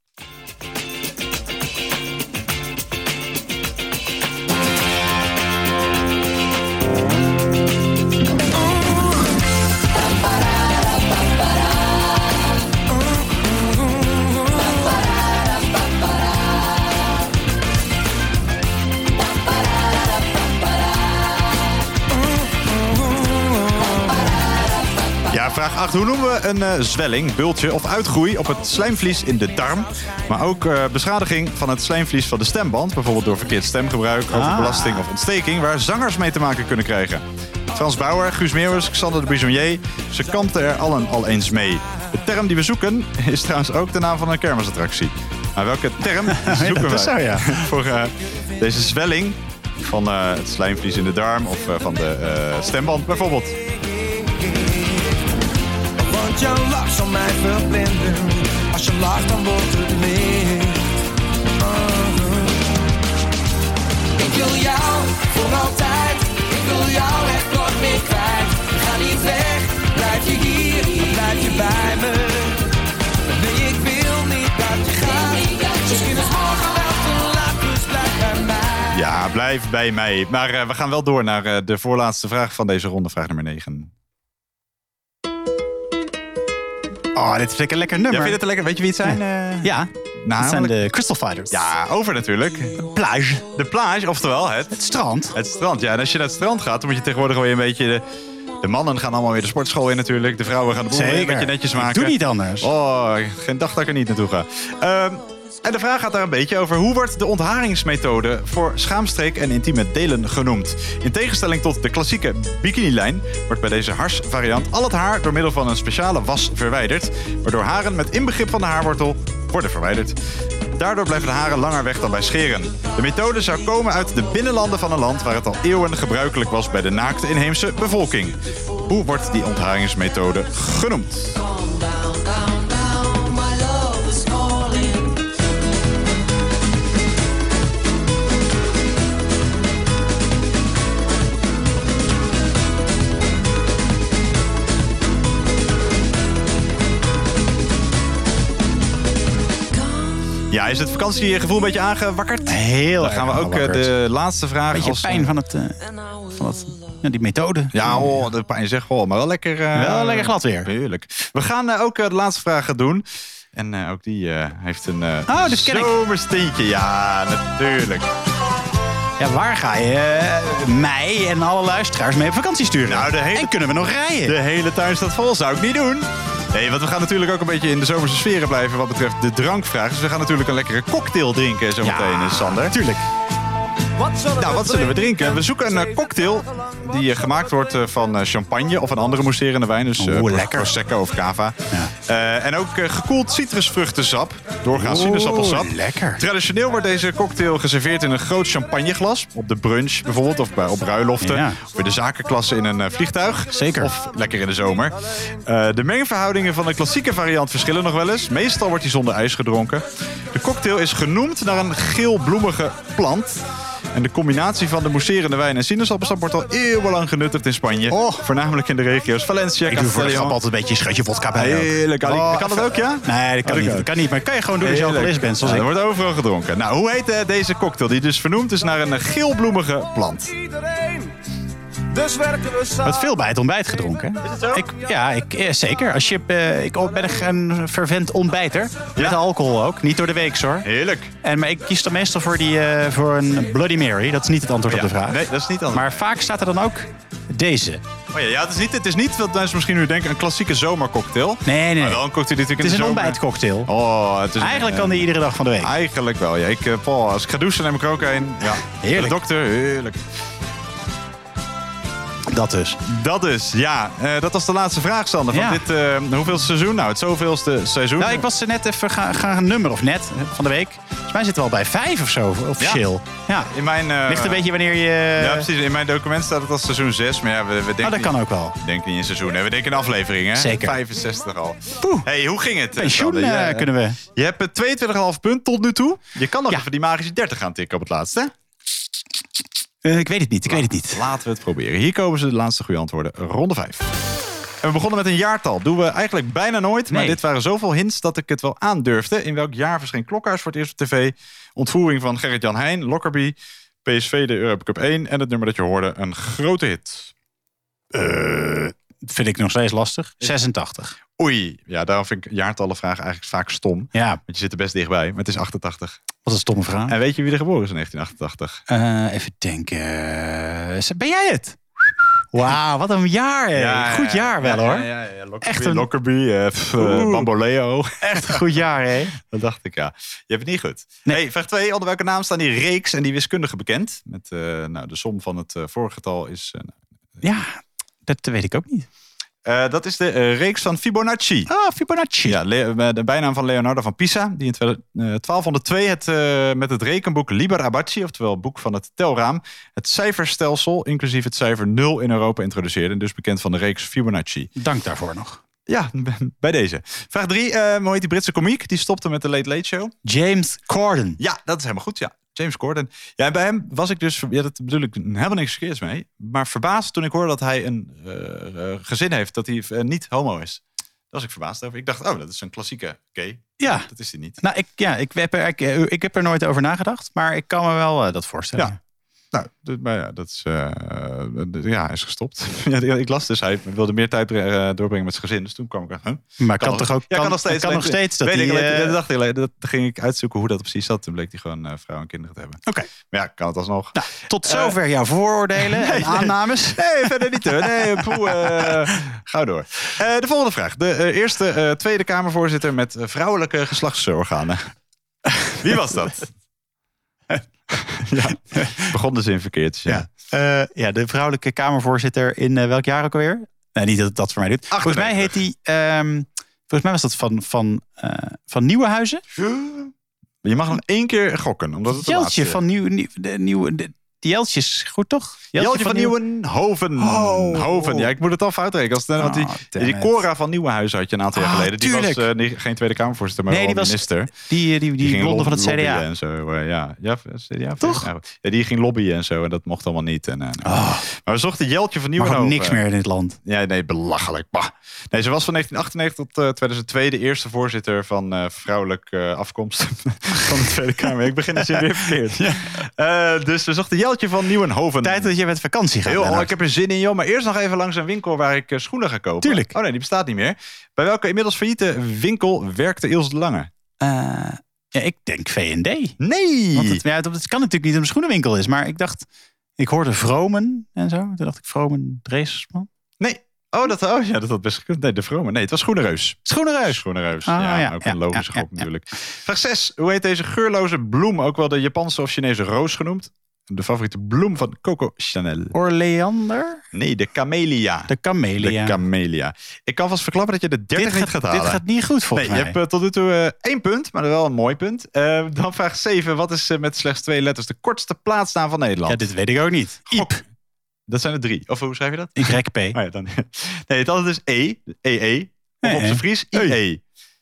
Vraag 8. Hoe noemen we een zwelling, bultje of uitgroei op het slijmvlies in de darm? Maar ook beschadiging van het slijmvlies van de stemband. Bijvoorbeeld door verkeerd stemgebruik, overbelasting of ontsteking. Waar zangers mee te maken kunnen krijgen. Frans Bauer, Guus Meeuwers, Xander de Bisonnier. Ze kampten er allen al eens mee. De term die we zoeken is trouwens ook de naam van een kermisattractie. Maar welke term zoeken we voor deze zwelling van het slijmvlies in de darm of van de stemband bijvoorbeeld? Jouw lach zal mij verblinden. Als je lacht, dan wordt het meer. wil jou voor altijd. Ik wil jou echt nooit meer kwijt. Ga niet weg, blijf je hier, blijf je bij me. Nee, ik wil niet dat je gaat. Misschien is morgen wel te laat, dus blijf bij mij. Ja, blijf bij mij. Maar we gaan wel door naar de voorlaatste vraag van deze ronde. Vraag nummer 9. Oh, dit is een lekker nummer. Ja, vind je het lekker? Weet je wie het zijn? Ja. Nou, het zijn de Crystal Fighters. Ja, over natuurlijk. De plage. De plage, oftewel het strand. Het strand, ja. En als je naar het strand gaat, dan moet je tegenwoordig weer een beetje... De mannen gaan allemaal weer de sportschool in natuurlijk. De vrouwen gaan de boel weer een beetje netjes maken. Ik doe niet anders. Oh, geen dag dat ik er niet naartoe ga. En de vraag gaat daar een beetje over. Hoe wordt de ontharingsmethode voor schaamstreek en intieme delen genoemd? In tegenstelling tot de klassieke bikinilijn wordt bij deze harsvariant al het haar door middel van een speciale was verwijderd. Waardoor haren met inbegrip van de haarwortel worden verwijderd. Daardoor blijven de haren langer weg dan bij scheren. De methode zou komen uit de binnenlanden van een land waar het al eeuwen gebruikelijk was bij de naakte inheemse bevolking. Hoe wordt die ontharingsmethode genoemd? Ja, is het vakantiegevoel een beetje aangewakkerd? Heel erg. Dan gaan we ook de laatste vraag. Beetje als pijn van die methode. Ja, oh, de pijn zeg gewoon, maar wel lekker... wel lekker glad weer. Heerlijk. We gaan ook de laatste vragen doen. En ook die heeft een dus zomerstintje. Ja, natuurlijk. Ja, waar ga je mij en alle luisteraars mee op vakantie sturen? Nou, en kunnen we nog rijden? De hele tuin staat vol, zou ik niet doen. Nee, want we gaan natuurlijk ook een beetje in de zomerse sferen blijven wat betreft de drankvraag. Dus we gaan natuurlijk een lekkere cocktail drinken zometeen, Sander. Tuurlijk. Wat zullen we drinken? We zoeken een cocktail die gemaakt wordt van champagne of een andere mousserende wijn. Dus Prosecco of Cava. Ja. En ook gekoeld citrusvruchtensap. Doorgaans sinaasappelsap. Lekker. Traditioneel wordt deze cocktail geserveerd in een groot champagneglas. Op de brunch bijvoorbeeld. Of op bruiloften. Ja. Of in de zakenklasse in een vliegtuig. Zeker. Of lekker in de zomer. De mengverhoudingen van de klassieke variant verschillen nog wel eens. Meestal wordt die zonder ijs gedronken. De cocktail is genoemd naar een geelbloemige plant. En de combinatie van de mousserende wijn en sinaasappelsap wordt al eeuwenlang genuttigd in Spanje. Oh. Voornamelijk in de regio's Valencia, Castilla. Ik doe voor de grap altijd een beetje een scheutje vodka bij. Heerlijk. Kan dat ook, ja? Nee, dat kan niet. Maar kan je gewoon doen als je alcoholist bent. Ja, er wordt overal gedronken. Nou, hoe heet deze cocktail? Die dus vernoemd is naar een geelbloemige plant. Wat veel bij het ontbijt gedronken. Is het zo? Zeker. Ik ben een fervent ontbijter. Ja. Met alcohol ook. Niet door de week, hoor. Heerlijk. Maar ik kies dan meestal voor een Bloody Mary. Dat is niet het antwoord op de vraag. Nee, dat is niet het antwoord. Maar vaak staat er dan ook deze. Oh ja, het is niet wat mensen misschien nu denken, een klassieke zomercocktail. Nee. Maar wel een cocktail die natuurlijk in de zomer... Het is een ontbijtcocktail. Oh, het is eigenlijk kan die iedere dag van de week. Eigenlijk wel, ja. Als ik ga douchen, neem ik er ook een. Ja. Heerlijk. De dokter, heerlijk. Dat dus, ja. Dat was de laatste vraag, Sander. Van dit, hoeveelste seizoen? Nou, het zoveelste seizoen. Nou, ik was net even gaan nummer of net van de week. Volgens mij zitten we al bij 5 of zo, officieel. Ja. In mijn, ligt een beetje wanneer je... Ja, precies. In mijn document staat het als seizoen 6. Maar ja, we denken dat kan ook wel. We denken niet in seizoen. Hè? We denken in afleveringen. Zeker. 65 al. Poeh. Hey, hoe ging het? Pensioen kunnen we. Je hebt 22,5 punt tot nu toe. Je kan nog even die magische 30 gaan tikken op het laatste. Ik weet het niet. Laten we het proberen. Hier komen ze de laatste goede antwoorden. Ronde 5. En we begonnen met een jaartal. Doen we eigenlijk bijna nooit. Nee. Maar dit waren zoveel hints dat ik het wel aandurfde. In welk jaar verscheen Klokhuis voor het eerst op tv? Ontvoering van Gerrit-Jan Heijn, Lockerbie, PSV, de Europa Cup 1. En het nummer dat je hoorde, een grote hit. Vind ik nog steeds lastig. 86. Oei. Ja, daarom vind ik jaartallenvragen eigenlijk vaak stom. Ja. Want je zit er best dichtbij. Maar het is 88. Wat een stomme vraag. En weet je wie er geboren is in 1988? Even denken. Ben jij het? Wauw, wat een jaar. Ja, goed jaar wel, hoor. Ja. Lockerbie, Bamboleo. Echt een goed jaar, hè? Dat dacht ik, ja. Je hebt het niet goed. Nee. Hey, vraag 2. Onder welke naam staan die reeks en die wiskundigen bekend? Met de som van het voorgetal is... dat weet ik ook niet. Dat is de reeks van Fibonacci. Ah, Fibonacci. Ja, de bijnaam van Leonardo van Pisa. Die in 1202 met het rekenboek Liber Abaci, oftewel boek van het telraam, het cijferstelsel, inclusief het cijfer 0 in Europa introduceerde. En dus bekend van de reeks Fibonacci. Dank daarvoor nog. Ja, bij deze. Vraag 3. Hoe heet die Britse komiek? Die stopte met de Late Late Show. James Corden. Ja, dat is helemaal goed, ja. James Corden. Ja, en bij hem was ik dus, ja, dat bedoel ik helemaal niks verkeerds mee, maar verbaasd toen ik hoorde dat hij een gezin heeft, dat hij niet homo is. Daar was ik verbaasd over. Ik dacht, oh, dat is een klassieke gay. Ja. Dat is hij niet. Nou, ik heb er nooit over nagedacht, maar ik kan me wel dat voorstellen. Ja. Nou, maar ja, dat is, hij is gestopt. Ja, ik las dus, hij wilde meer tijd doorbrengen met zijn gezin. Dus toen kwam ik aan. Huh? Maar kan toch ook? Ja, kan nog steeds. Dat ging ik uitzoeken hoe dat precies zat. Toen bleek hij gewoon vrouw en kinderen te hebben. Oké. Maar ja, kan het alsnog. Nou, tot zover jouw vooroordelen en aannames. Nee, verder niet hoor. Nee, gauw door. De volgende vraag. De eerste Tweede Kamervoorzitter met vrouwelijke geslachtsorganen. Wie was dat? Ja, begon de zin verkeerd. Ja. Ja, de vrouwelijke Kamervoorzitter in welk jaar ook alweer? Nee, niet dat het dat voor mij doet. Volgens mij was dat van Nieuwenhuizen. Je mag nog één keer gokken, omdat het Jeltje van Nieuwenhuizen. Jeltje is goed, toch? Jeltje van Nieuwenhoven. Hoven. Ja, ik moet het al fout rekenen. Die Cora van Nieuwenhuizen had je een aantal jaar geleden. Tuurlijk. Die was geen Tweede Kamervoorzitter, maar wel minister. Die blonde van het CDA. En zo. Ja, CDA. Toch? Ja, die ging lobbyen en zo. En dat mocht allemaal niet. Maar we zochten Jeltje van Nieuwenhoven. Niks meer in dit land. Ja, nee, belachelijk. Bah. Nee, ze was van 1998 tot 2002 de eerste voorzitter van vrouwelijke afkomst van de Tweede Kamer. Ik begin de zin weer verkeerd. Ja. Dus we zochten Jeltje van Nieuwenhoven. Tijd dat je met vakantie gaat. Ik heb er zin in, joh. Maar eerst nog even langs een winkel waar ik schoenen ga kopen. Tuurlijk. Oh nee, die bestaat niet meer. Bij welke inmiddels failliete winkel werkte Ilse de Lange? Ja, ik denk V&D. Nee! Want het kan natuurlijk niet dat een schoenenwinkel is. Maar ik dacht, ik hoorde Vromen en zo. Toen dacht ik, Vromen Dreesman? Nee. Dat had best gekund. Nee, de Vromen. Nee, het was Schoenenreus. Schoenenreus. Een logische groep natuurlijk. Vraag 6. Hoe heet deze geurloze bloem? Ook wel de Japanse of Chinese roos genoemd. De favoriete bloem van Coco Chanel. Orleander? Nee, de camellia. Ik kan vast verklappen dat je de 30 niet gaat halen. Dit gaat niet goed volgens mij. Je hebt tot nu toe 1 punt, maar wel een mooi punt. Dan vraag 7. Wat is met slechts 2 letters de kortste plaatsnaam van Nederland? Ja, dit weet ik ook niet. Iep. Dat zijn er 3. Of hoe schrijf je dat? Y-P. Oh ja, dan. Nee, het altijd is E. E-E. Of op zijn Fries I-E.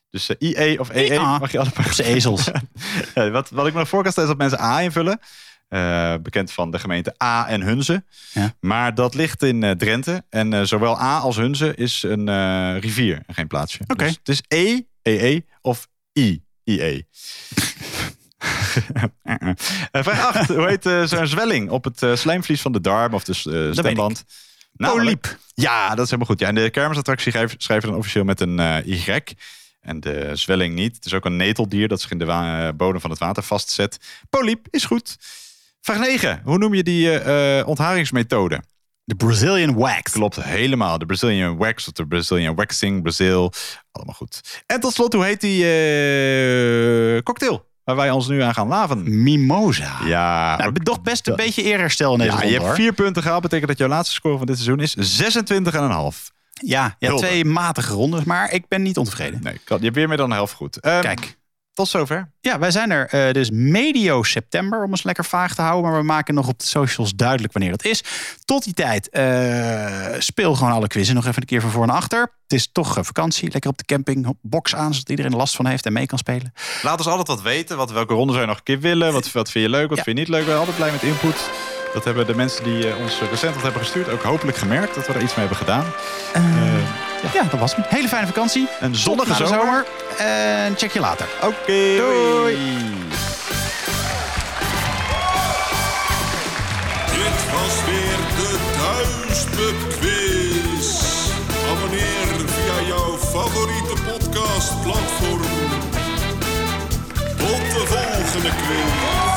Dus I-E of E-E mag je allemaal. Op zijn ezels. Wat ik me nog voor kan stellen is dat mensen A invullen. Bekend van de gemeente A en Hunze. Ja. Maar dat ligt in Drenthe. En zowel A als Hunze is een rivier en geen plaatsje. Okay. Dus het is E, E-E of I, I-E. Vraag 8. Hoe heet zo'n zwelling op het slijmvlies van de darm of de stemband? Polyp. Ja, dat is helemaal goed. Ja, en de kermisattractie schrijven dan officieel met een Y. En de zwelling niet. Het is ook een neteldier dat zich in de bodem van het water vastzet. Polyp is goed. Vraag 9. Hoe noem je die ontharingsmethode? De Brazilian wax. Klopt, helemaal. De Brazilian wax of de Brazilian waxing, Brazil. Allemaal goed. En tot slot, hoe heet die cocktail waar wij ons nu aan gaan laven? Mimosa. Ja. Nou, toch best een beetje eerherstel in deze ronde, je hebt 4 punten gehaald. Betekent dat jouw laatste score van dit seizoen is 26,5. Ja, 2 matige rondes, maar ik ben niet ontevreden. Nee, je hebt weer meer dan de helft goed. Kijk. Tot zover. Ja, wij zijn er dus medio september, om ons lekker vaag te houden. Maar we maken nog op de socials duidelijk wanneer dat is. Tot die tijd speel gewoon alle quizzen nog even een keer van voor en achter. Het is toch vakantie. Lekker op de camping, box aan, zodat iedereen last van heeft en mee kan spelen. Laat ons altijd wat weten. Welke ronde zou je nog een keer willen? Wat vind je leuk, wat vind je niet leuk? We zijn altijd blij met input. Dat hebben de mensen die ons recent wat hebben gestuurd ook hopelijk gemerkt dat we er iets mee hebben gedaan. Ja, dat was het. Hele fijne vakantie. Een zonnige zomer. En check je later. Oké. Doei. Dit was weer de Thuisclub Quiz. Abonneer via jouw favoriete podcastplatform. Tot de volgende quiz.